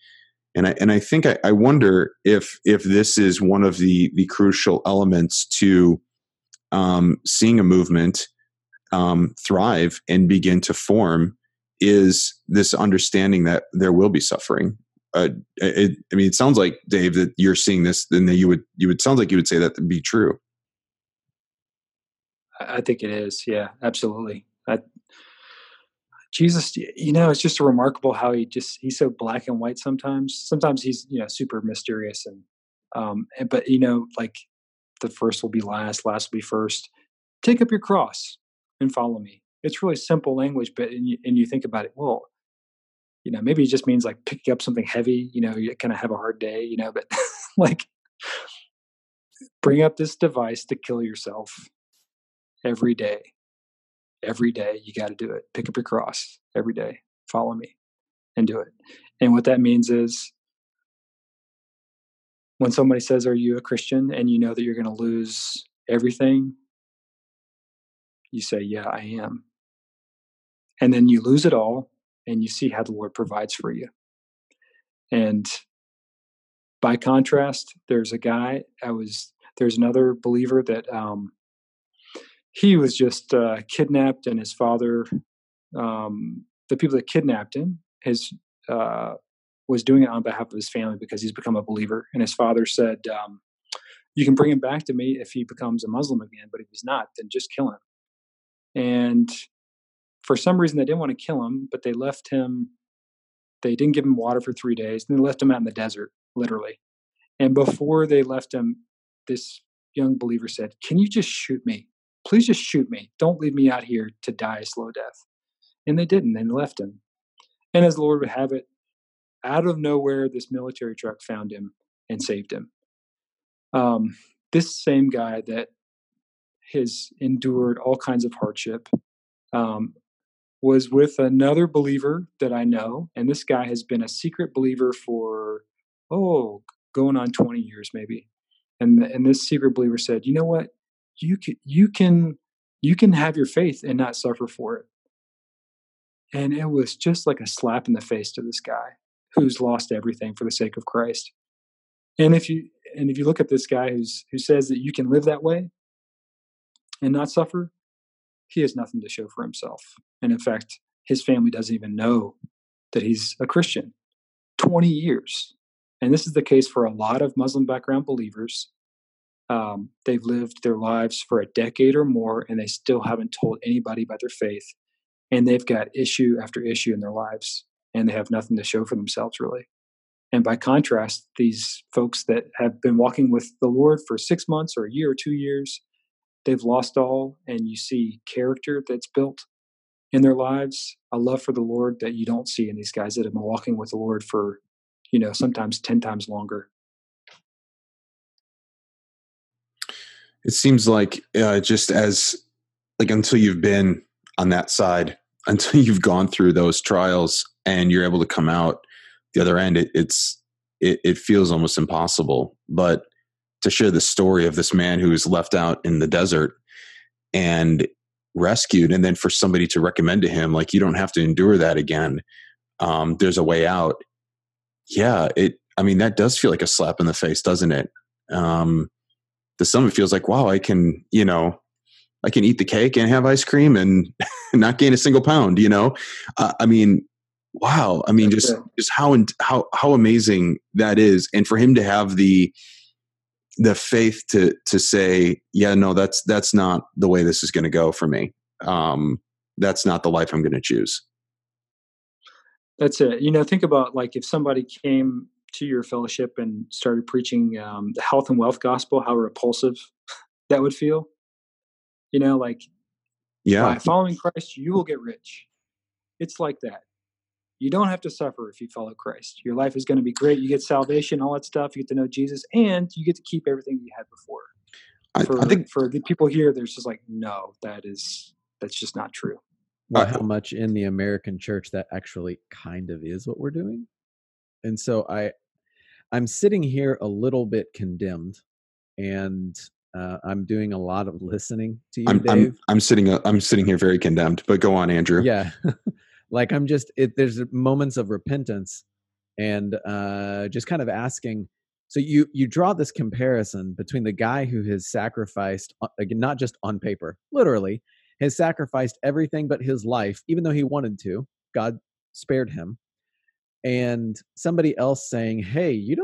And I think I wonder if this is one of the crucial elements to seeing a movement thrive and begin to form, is this understanding that there will be suffering. I mean, it sounds like, Dave, that you're seeing this, and that you would sounds like you would say that to be true. I think it is. Yeah, absolutely. Jesus, you know, it's just remarkable how he's so black and white sometimes. Sometimes he's, you know, super mysterious and but, you know, like the first will be last, last will be first. Take up your cross and follow me. It's really simple language, but and you think about it, well, you know, maybe it just means like picking up something heavy, you know, you kind of have a hard day, you know, but like bring up this device to kill yourself every day. Every day, you got to do it. Pick up your cross every day. Follow me and do it. And what that means is when somebody says, are you a Christian? And you know that you're going to lose everything. You say, yeah, I am. And then you lose it all and you see how the Lord provides for you. And by contrast, there's another believer that, he was just kidnapped, and his father, the people that kidnapped him, was doing it on behalf of his family because he's become a believer. And his father said, you can bring him back to me if he becomes a Muslim again, but if he's not, then just kill him. And for some reason, they didn't want to kill him, but they left him. They didn't give him water for 3 days, and they left him out in the desert, literally. And before they left him, this young believer said, can you just shoot me? Please just shoot me. Don't leave me out here to die a slow death. And they didn't. They left him. And as the Lord would have it, out of nowhere, this military truck found him and saved him. This same guy that has endured all kinds of hardship was with another believer that I know. And this guy has been a secret believer for, going on 20 years maybe. And this secret believer said, you know what? You can have your faith and not suffer for it. And it was just like a slap in the face to this guy who's lost everything for the sake of Christ. And if you look at this guy who says that you can live that way and not suffer, he has nothing to show for himself. And in fact, his family doesn't even know that he's a Christian. 20 years. And this is the case for a lot of Muslim background believers. They've lived their lives for a decade or more, and they still haven't told anybody about their faith. And they've got issue after issue in their lives, and they have nothing to show for themselves, really. And by contrast, these folks that have been walking with the Lord for 6 months or a year or 2 years, they've lost all, and you see character that's built in their lives, a love for the Lord that you don't see in these guys that have been walking with the Lord for, you know, sometimes 10 times longer. It seems like just as like until you've been on that side, until you've gone through those trials and you're able to come out the other end, it feels almost impossible. But to share the story of this man who is left out in the desert and rescued, and then for somebody to recommend to him, like, you don't have to endure that again. there's a way out. Yeah. I mean, that does feel like a slap in the face, doesn't it? To some, it feels like, wow, I can, you know, I can eat the cake and have ice cream and not gain a single pound, you know? I mean, wow. I mean, just how amazing that is. And for him to have the faith to say, yeah, no, that's not the way this is going to go for me. That's not the life I'm going to choose. That's it. You know, think about like if somebody came to your fellowship and started preaching the health and wealth gospel, how repulsive that would feel. You know, like, yeah, by following Christ, you will get rich. It's like that. You don't have to suffer if you follow Christ. Your life is going to be great. You get salvation, all that stuff. You get to know Jesus, and you get to keep everything you had before. I think for the people here, there's just like, no, that's just not true. Well, how much in the American church that actually kind of is what we're doing. And so I'm sitting here a little bit condemned, and I'm doing a lot of listening to you, Dave. I'm sitting here very condemned, but go on, Andrew. Yeah. Like there's moments of repentance and just kind of asking. So you draw this comparison between the guy who has sacrificed, not just on paper, literally, has sacrificed everything but his life, even though he wanted to. God spared him. And somebody else saying, hey, you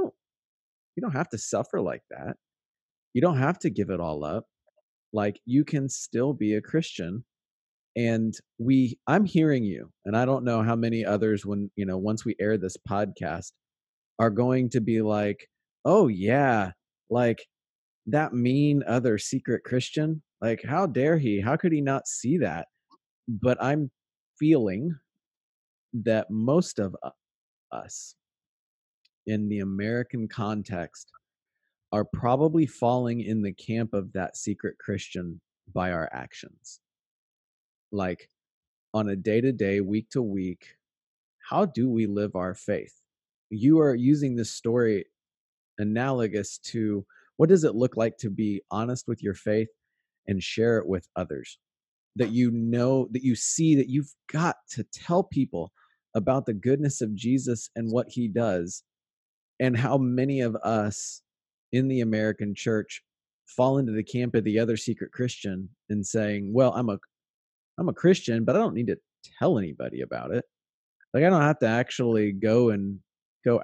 don't have to suffer like that. You don't have to give it all up. Like, you can still be a Christian. And I'm hearing you, and I don't know how many others, when, you know, once we air this podcast, are going to be like, oh yeah, like that mean other secret Christian, like, how dare he? How could he not see that? But I'm feeling that most of us in the American context are probably falling in the camp of that secret Christian by our actions. Like, on a day-to-day, week-to-week, how do we live our faith? You are using this story analogous to what does it look like to be honest with your faith and share it with others? That you know, that you see, that you've got to tell people about the goodness of Jesus and what he does, and how many of us in the American church fall into the camp of the other secret Christian and saying, well, I'm a Christian, but I don't need to tell anybody about it. Like, I don't have to actually go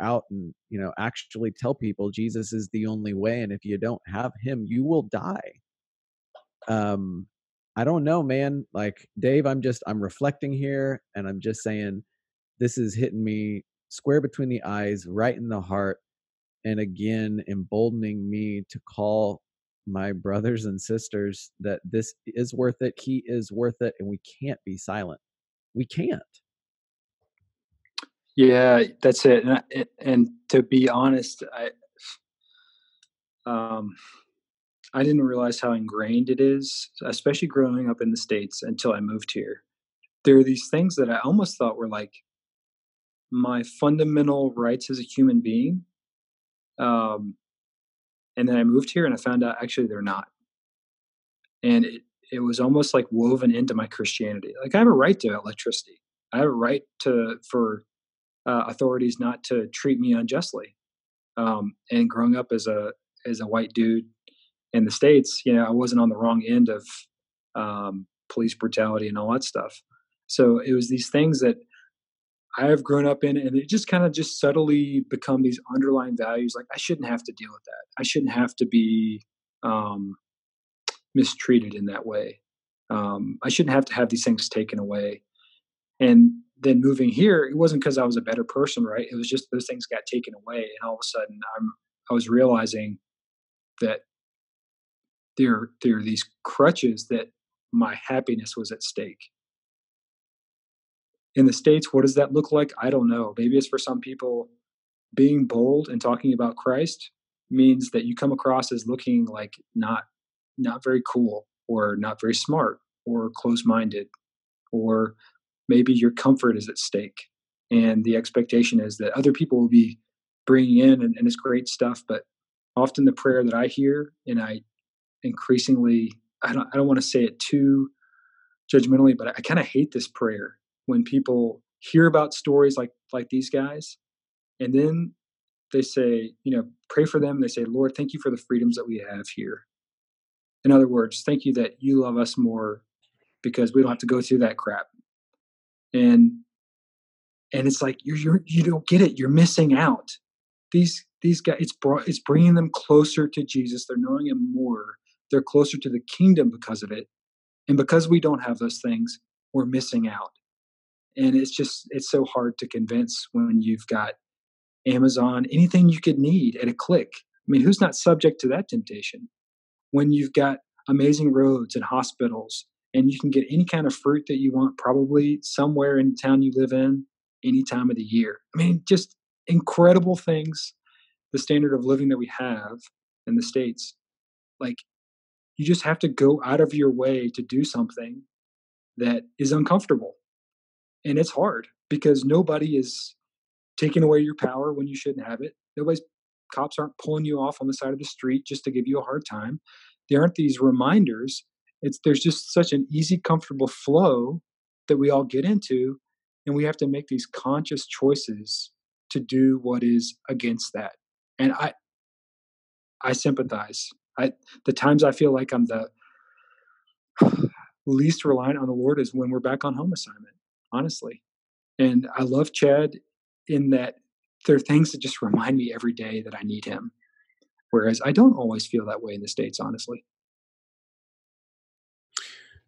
out and, you know, actually tell people Jesus is the only way. And if you don't have him, you will die. I don't know, man. Like, Dave, I'm reflecting here, and I'm just saying, this is hitting me square between the eyes, right in the heart. And again, emboldening me to call my brothers and sisters that this is worth it. He is worth it. And we can't be silent. We can't. Yeah, that's it. And to be honest, I didn't realize how ingrained it is, especially growing up in the States, until I moved here. There are these things that I almost thought were like my fundamental rights as a human being. And then I moved here and I found out actually they're not. And it was almost like woven into my Christianity. Like, I have a right to electricity. I have a right for authorities not to treat me unjustly. And growing up as a white dude in the States, you know, I wasn't on the wrong end of police brutality and all that stuff. So it was these things that I have grown up in, and it just kind of just subtly become these underlying values. Like, I shouldn't have to deal with that. I shouldn't have to be mistreated in that way. I shouldn't have to have these things taken away. And then moving here, it wasn't because I was a better person, right? It was just those things got taken away. And all of a sudden I was realizing that there are these crutches that my happiness was at stake. In the States, what does that look like? I don't know. Maybe it's for some people, being bold and talking about Christ means that you come across as looking like not very cool, or not very smart, or close-minded, or maybe your comfort is at stake. And the expectation is that other people will be bringing in, and it's great stuff. But often the prayer that I hear, and I increasingly, I don't want to say it too judgmentally, but I kind of hate this prayer. When people hear about stories like these guys, and then they say, you know, pray for them. They say, Lord, thank you for the freedoms that we have here. In other words, thank you that you love us more because we don't have to go through that crap. And it's like, you don't get it. You're missing out. These guys, it's bringing them closer to Jesus. They're knowing him more. They're closer to the kingdom because of it. And because we don't have those things, we're missing out. And it's so hard to convince when you've got Amazon, anything you could need at a click. I mean, who's not subject to that temptation? When you've got amazing roads and hospitals, and you can get any kind of fruit that you want, probably somewhere in the town you live in, any time of the year. I mean, just incredible things. The standard of living that we have in the States, like, you just have to go out of your way to do something that is uncomfortable. And it's hard because nobody is taking away your power when you shouldn't have it. Cops aren't pulling you off on the side of the street just to give you a hard time. There aren't these reminders. There's just such an easy, comfortable flow that we all get into, and we have to make these conscious choices to do what is against that. And I sympathize. The times I feel like I'm the least reliant on the Lord is when we're back on home assignment, honestly. And I love Chad in that there are things that just remind me every day that I need him. Whereas I don't always feel that way in the States, honestly.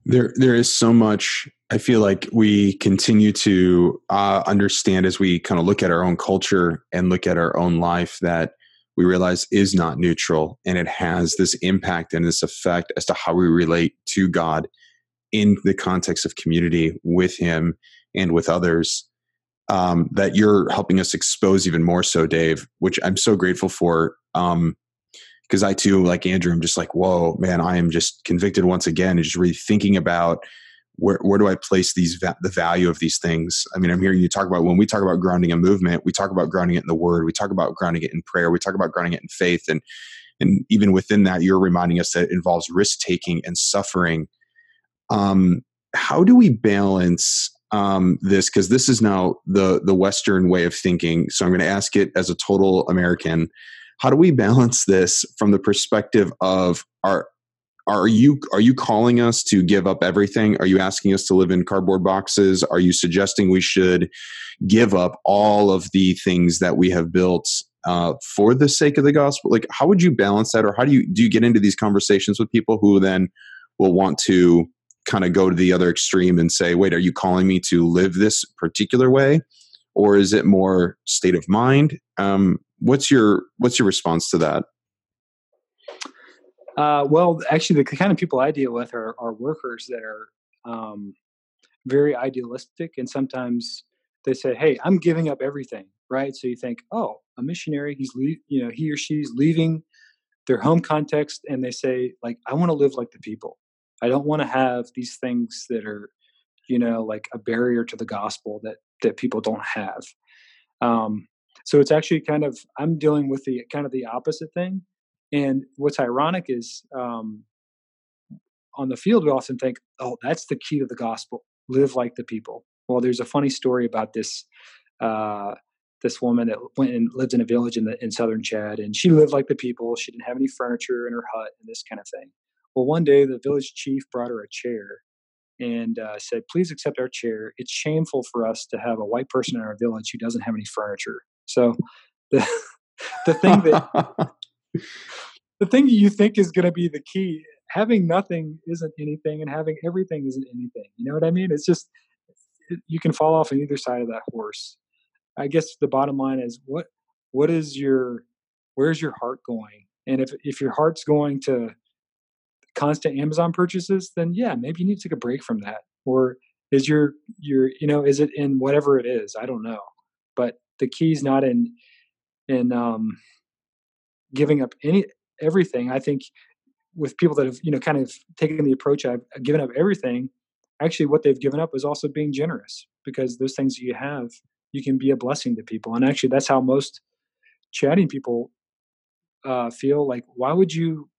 There is so much I feel like we continue to understand as we kind of look at our own culture and look at our own life that we realize is not neutral, and it has this impact and this effect as to how we relate to God in the context of community with him and with others, that you're helping us expose even more so, Dave, which I'm so grateful for. Because I too, like Andrew, I'm just like, whoa, man, I am just convicted once again and just really thinking about where do I place the value of these things? I mean, I'm hearing you talk about, when we talk about grounding a movement, we talk about grounding it in the word, we talk about grounding it in prayer, we talk about grounding it in faith. And even within that, you're reminding us that it involves risk-taking and suffering. How do we balance this? Because this is now the Western way of thinking. So I'm going to ask it as a total American. How do we balance this from the perspective of are you calling us to give up everything? Are you asking us to live in cardboard boxes? Are you suggesting we should give up all of the things that we have built for the sake of the gospel? Like, how would you balance that? Or how do you get into these conversations with people who then will want to kind of go to the other extreme and say, wait, are you calling me to live this particular way? Or is it more state of mind? What's your response to that? Well, actually, the kind of people I deal with are workers that are very idealistic, and sometimes they say, "Hey, I'm giving up everything." Right? So you think, "Oh, a missionary, he or she's leaving their home context," and they say, "Like, I want to live like the people. I don't want to have these things that are, like a barrier to the gospel that people don't have." So it's actually I'm dealing with the opposite thing. And what's ironic is on the field, we often think, oh, that's the key to the gospel. Live like the people. Well, there's a funny story about this this woman that went and lived in a village in southern Chad. And she lived like the people. She didn't have any furniture in her hut and this kind of thing. Well, one day the village chief brought her a chair and said, please accept our chair. It's shameful for us to have a white person in our village who doesn't have any furniture. So the thing that you think is going to be the key, having nothing isn't anything, and having everything isn't anything. You know what I mean? It's just, you can fall off on either side of that horse. I guess the bottom line is where's your heart going? And if your heart's going to constant Amazon purchases, then yeah, maybe you need to take a break from that. Or is is it in whatever it is? I don't know. But the key's not in giving up everything. I think with people that have kind of taken the approach I've given up everything, actually what they've given up is also being generous, because those things that you have, you can be a blessing to people. And actually that's how most chatting people feel. Like, why would you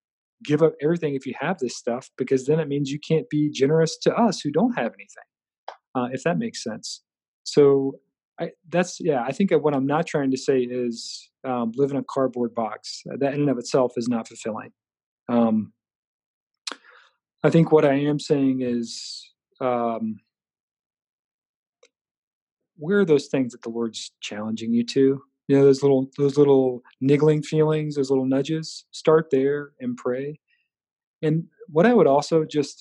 give up everything if you have this stuff? Because then it means you can't be generous to us who don't have anything, if that makes sense. So I think what I'm not trying to say is live in a cardboard box. That in and of itself is not fulfilling. I think what I am saying is, where are those things that the Lord's challenging you to? You know, those little niggling feelings, those little nudges. Start there and pray. And what I would also just,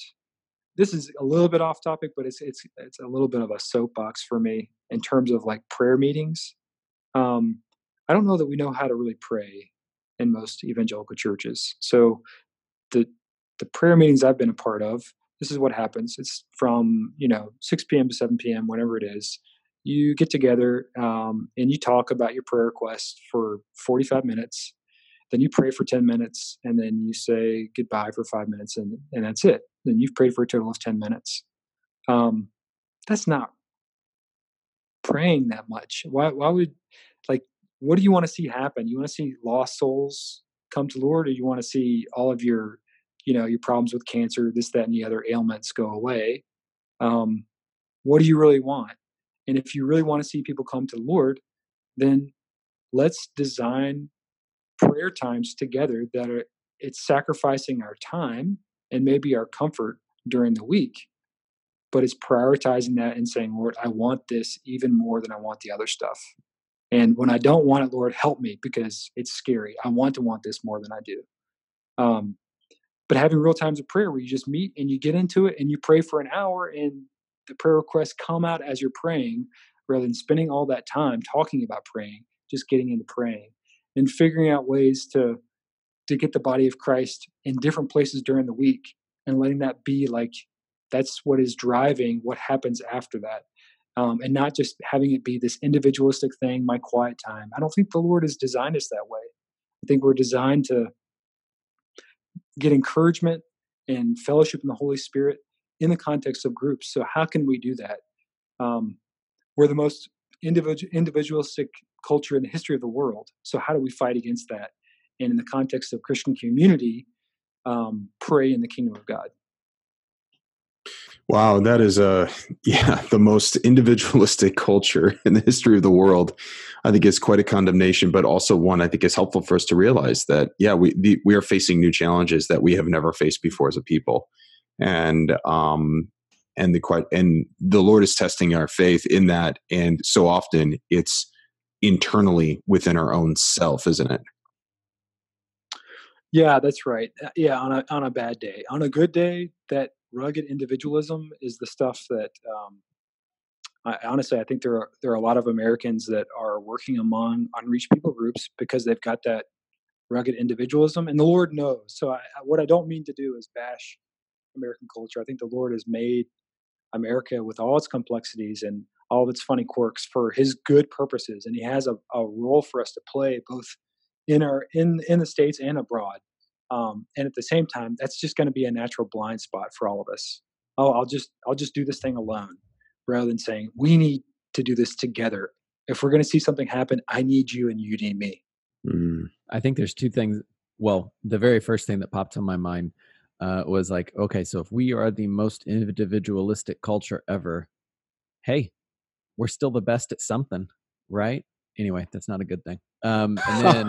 this is a little bit off topic, but it's a little bit of a soapbox for me in terms of like prayer meetings. I don't know that we know how to really pray in most evangelical churches. So the prayer meetings I've been a part of, this is what happens. It's from, 6 p.m. to 7 p.m., whenever it is. You get together and you talk about your prayer request for 45 minutes. Then you pray for 10 minutes, and then you say goodbye for 5 minutes, and that's it. Then you've prayed for a total of 10 minutes. That's not praying that much. Why would, what do you want to see happen? You want to see lost souls come to the Lord, or you want to see all of your, your problems with cancer, this, that, and the other ailments go away? What do you really want? And if you really want to see people come to the Lord, then let's design prayer times together that are, it's sacrificing our time and maybe our comfort during the week, but it's prioritizing that and saying, Lord, I want this even more than I want the other stuff. And when I don't want it, Lord, help me, because it's scary. I want to want this more than I do. But having real times of prayer where you just meet and you get into it and you pray for an hour, and the prayer requests come out as you're praying, rather than spending all that time talking about praying, just getting into praying and figuring out ways to get the body of Christ in different places during the week, and letting that be like, that's what is driving what happens after that. And not just having it be this individualistic thing, my quiet time. I don't think the Lord has designed us that way. I think we're designed to get encouragement and fellowship in the Holy Spirit in the context of groups. So how can we do that? We're the most individualistic culture in the history of the world. So how do we fight against that? And in the context of Christian community, pray in the kingdom of God. Wow, that is the most individualistic culture in the history of the world. I think it's quite a condemnation, but also one I think is helpful for us to realize that, we are facing new challenges that we have never faced before as a people. And the Lord is testing our faith in that. And so often it's internally within our own self, isn't it? Yeah, that's right. Yeah, on a bad day. On a good day, that rugged individualism is the stuff that, I think there are a lot of Americans that are working among unreached people groups because they've got that rugged individualism, and the Lord knows. So what I don't mean to do is bash American culture. I think the Lord has made America with all its complexities and all of its funny quirks for His good purposes, and He has a role for us to play, both in the States and abroad. And at the same time, that's just going to be a natural blind spot for all of us. Oh, I'll just do this thing alone, rather than saying we need to do this together. If we're going to see something happen, I need you and you need me. Mm. I think there's two things. Well, the very first thing that popped to my mind was like, okay, so if we are the most individualistic culture ever, hey, we're still the best at something, right? Anyway, that's not a good thing. And then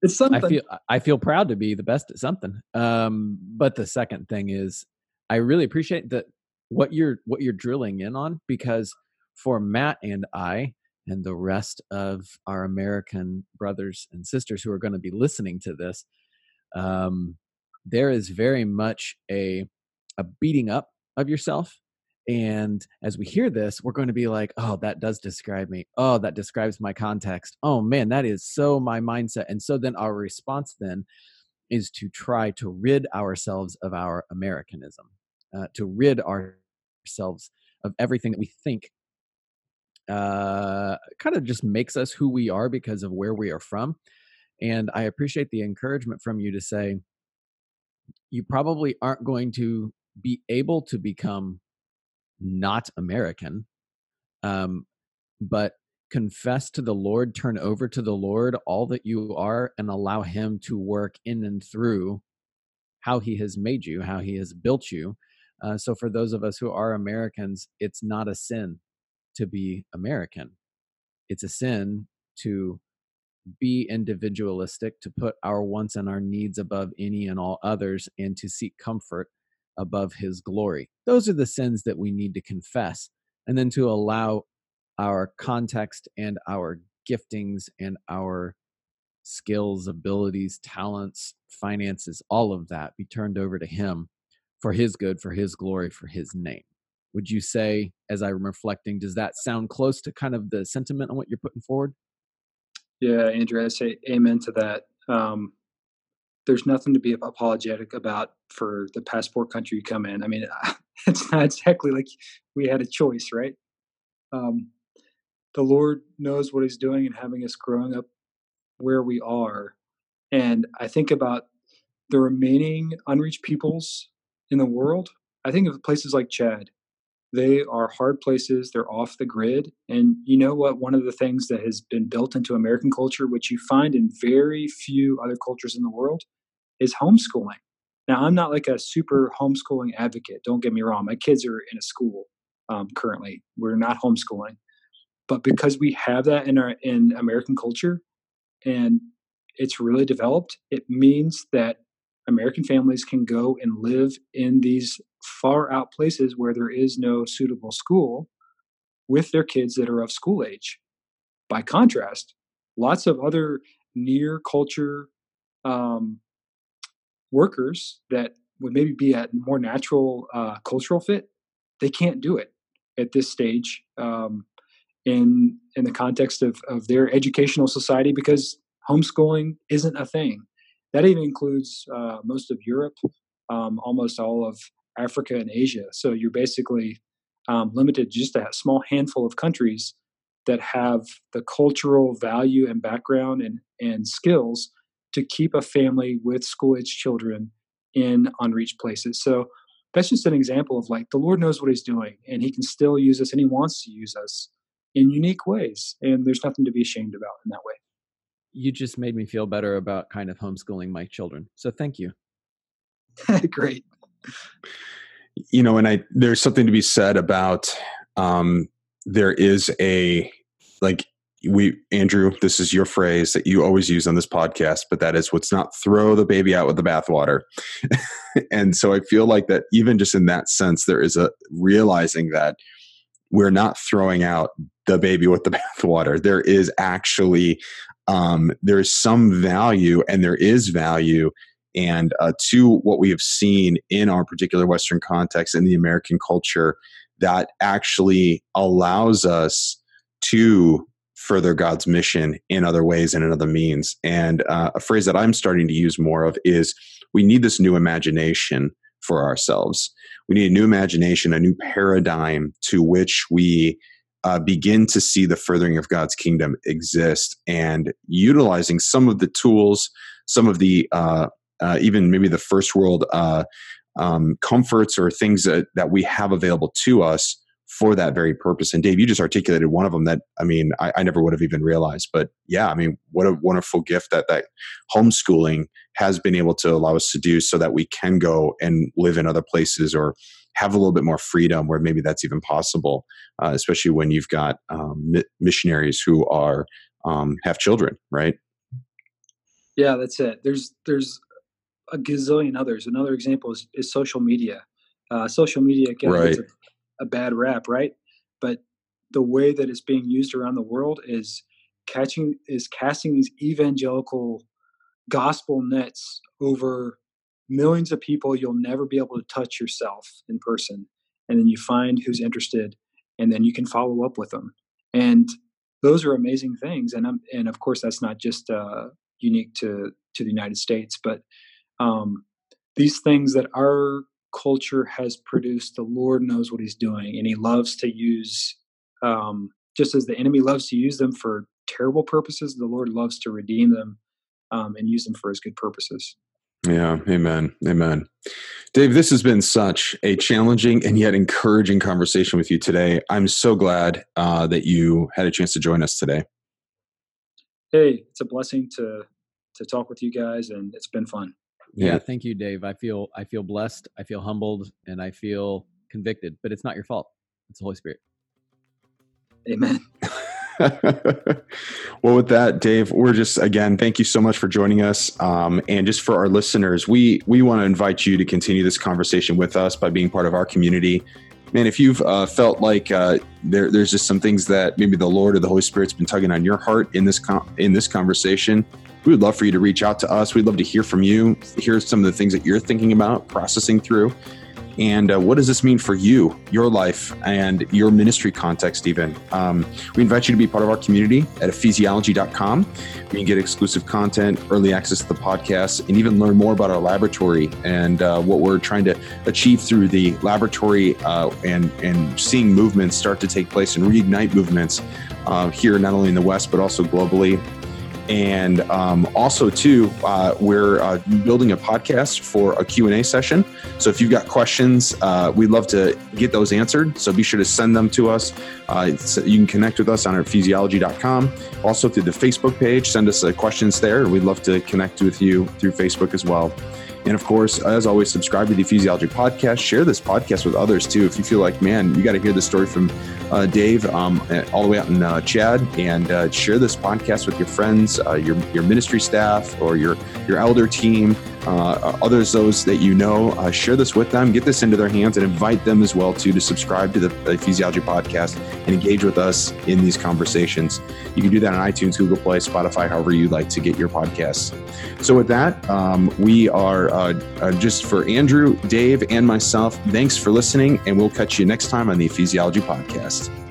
it's something. I feel proud to be the best at something. But the second thing is, I really appreciate that what you're drilling in on, because for Matt and I and the rest of our American brothers and sisters who are going to be listening to this, there is very much a beating up of yourself. And as we hear this, we're going to be like, oh, that does describe me. Oh, that describes my context. Oh man, that is so my mindset. And so then our response then is to try to rid ourselves of our Americanism, to rid ourselves of everything that we think kind of just makes us who we are because of where we are from. And I appreciate the encouragement from you to say, you probably aren't going to be able to become not American, but confess to the Lord, turn over to the Lord all that you are, and allow Him to work in and through how He has made you, how He has built you. So for those of us who are Americans, it's not a sin to be American. It's a sin to be individualistic, to put our wants and our needs above any and all others, and to seek comfort above his glory. Those are the sins that we need to confess, and then to allow our context and our giftings and our skills, abilities, talents, finances, all of that be turned over to him for his good, for his glory, for his name. Would you say, as I'm reflecting, does that sound close to kind of the sentiment on what you're putting forward? Yeah, Andrew, I say amen to that. There's nothing to be apologetic about for the passport country you come in. I mean, it's not exactly like we had a choice, right? The Lord knows what he's doing and having us growing up where we are. And I think about the remaining unreached peoples in the world. I think of places like Chad. They are hard places. They're off the grid. And you know what? One of the things that has been built into American culture, which you find in very few other cultures in the world, is homeschooling. Now, I'm not like a super homeschooling advocate. Don't get me wrong. My kids are in a school currently. We're not homeschooling. But because we have that in American culture, and it's really developed, it means that American families can go and live in these far out places where there is no suitable school with their kids that are of school age. By contrast, lots of other near culture workers that would maybe be at more natural cultural fit, they can't do it at this stage in the context of their educational society, because homeschooling isn't a thing. That even includes most of Europe, almost all of Africa and Asia. So you're basically limited just to a small handful of countries that have the cultural value and background and skills to keep a family with school-age children in unreached places. So that's just an example of, like, the Lord knows what he's doing, and he can still use us, and he wants to use us in unique ways. And there's nothing to be ashamed about in that way. You just made me feel better about kind of homeschooling my children. So thank you. Great. You know, and there's something to be said about, there is a, like, Andrew, this is your phrase that you always use on this podcast, but that is, let's not throw the baby out with the bathwater. And so I feel like that even just in that sense, there is a realizing that we're not throwing out the baby with the bathwater. There is actually, there is some value, and there is value, and to what we have seen in our particular Western context, in the American culture, that actually allows us to further God's mission in other ways and in other means. And a phrase that I'm starting to use more of is, we need this new imagination for ourselves. We need a new imagination, a new paradigm to which we begin to see the furthering of God's kingdom exist, and utilizing some of the tools, some of the even maybe the first world comforts or things that we have available to us for that very purpose. And Dave, you just articulated one of them that, I mean, I never would have even realized, but yeah, I mean, what a wonderful gift that homeschooling has been able to allow us to do, so that we can go and live in other places or have a little bit more freedom where maybe that's even possible, especially when you've got missionaries who are have children, right? Yeah, that's it. There's a gazillion others. Another example is social media. Social media gets a bad rap, right? But the way that it's being used around the world is casting these evangelical gospel nets over millions of people you'll never be able to touch yourself in person. And then you find who's interested, and then you can follow up with them. And those are amazing things. And of course, that's not just unique to the United States, but these things that our culture has produced, the Lord knows what he's doing, and he loves to use, just as the enemy loves to use them for terrible purposes, the Lord loves to redeem them and use them for his good purposes. Yeah. Amen. Amen. Dave, this has been such a challenging and yet encouraging conversation with you today. I'm so glad that you had a chance to join us today. Hey, it's a blessing to talk with you guys, and it's been fun. Yeah. Thank you, Dave. I feel blessed. I feel humbled, and I feel convicted, but it's not your fault. It's the Holy Spirit. Amen. Well, with that, Dave, we're just, again, thank you so much for joining us. And just for our listeners, we want to invite you to continue this conversation with us by being part of our community. Man, if you've felt like there's just some things that maybe the Lord or the Holy Spirit's been tugging on your heart in this conversation, we would love for you to reach out to us. We'd love to hear from you, hear some of the things that you're thinking about, processing through. And what does this mean for you, your life, and your ministry context even? We invite you to be part of our community at ephesiology.com, where you can get exclusive content, early access to the podcast, and even learn more about our laboratory and what we're trying to achieve through the laboratory and seeing movements start to take place and reignite movements here, not only in the West, but also globally. And also, too, we're building a podcast for a Q&A session. So if you've got questions, we'd love to get those answered. So be sure to send them to us. So you can connect with us on our ephesiology.com. Also through the Facebook page, send us questions there. We'd love to connect with you through Facebook as well. And of course, as always, subscribe to the Ephesiology podcast. Share this podcast with others, too. If you feel like, man, you got to hear the story from Dave all the way out in Chad, and share this podcast with your friends, your ministry staff, or your elder team, others, those that you know. Share this with them. Get this into their hands and invite them as well, too, to subscribe to the Ephesiology podcast and engage with us in these conversations. You can do that on iTunes, Google Play, Spotify, however you like to get your podcasts. So with that, we are... just for Andrew, Dave, and myself, thanks for listening, and we'll catch you next time on the Ephesiology Podcast.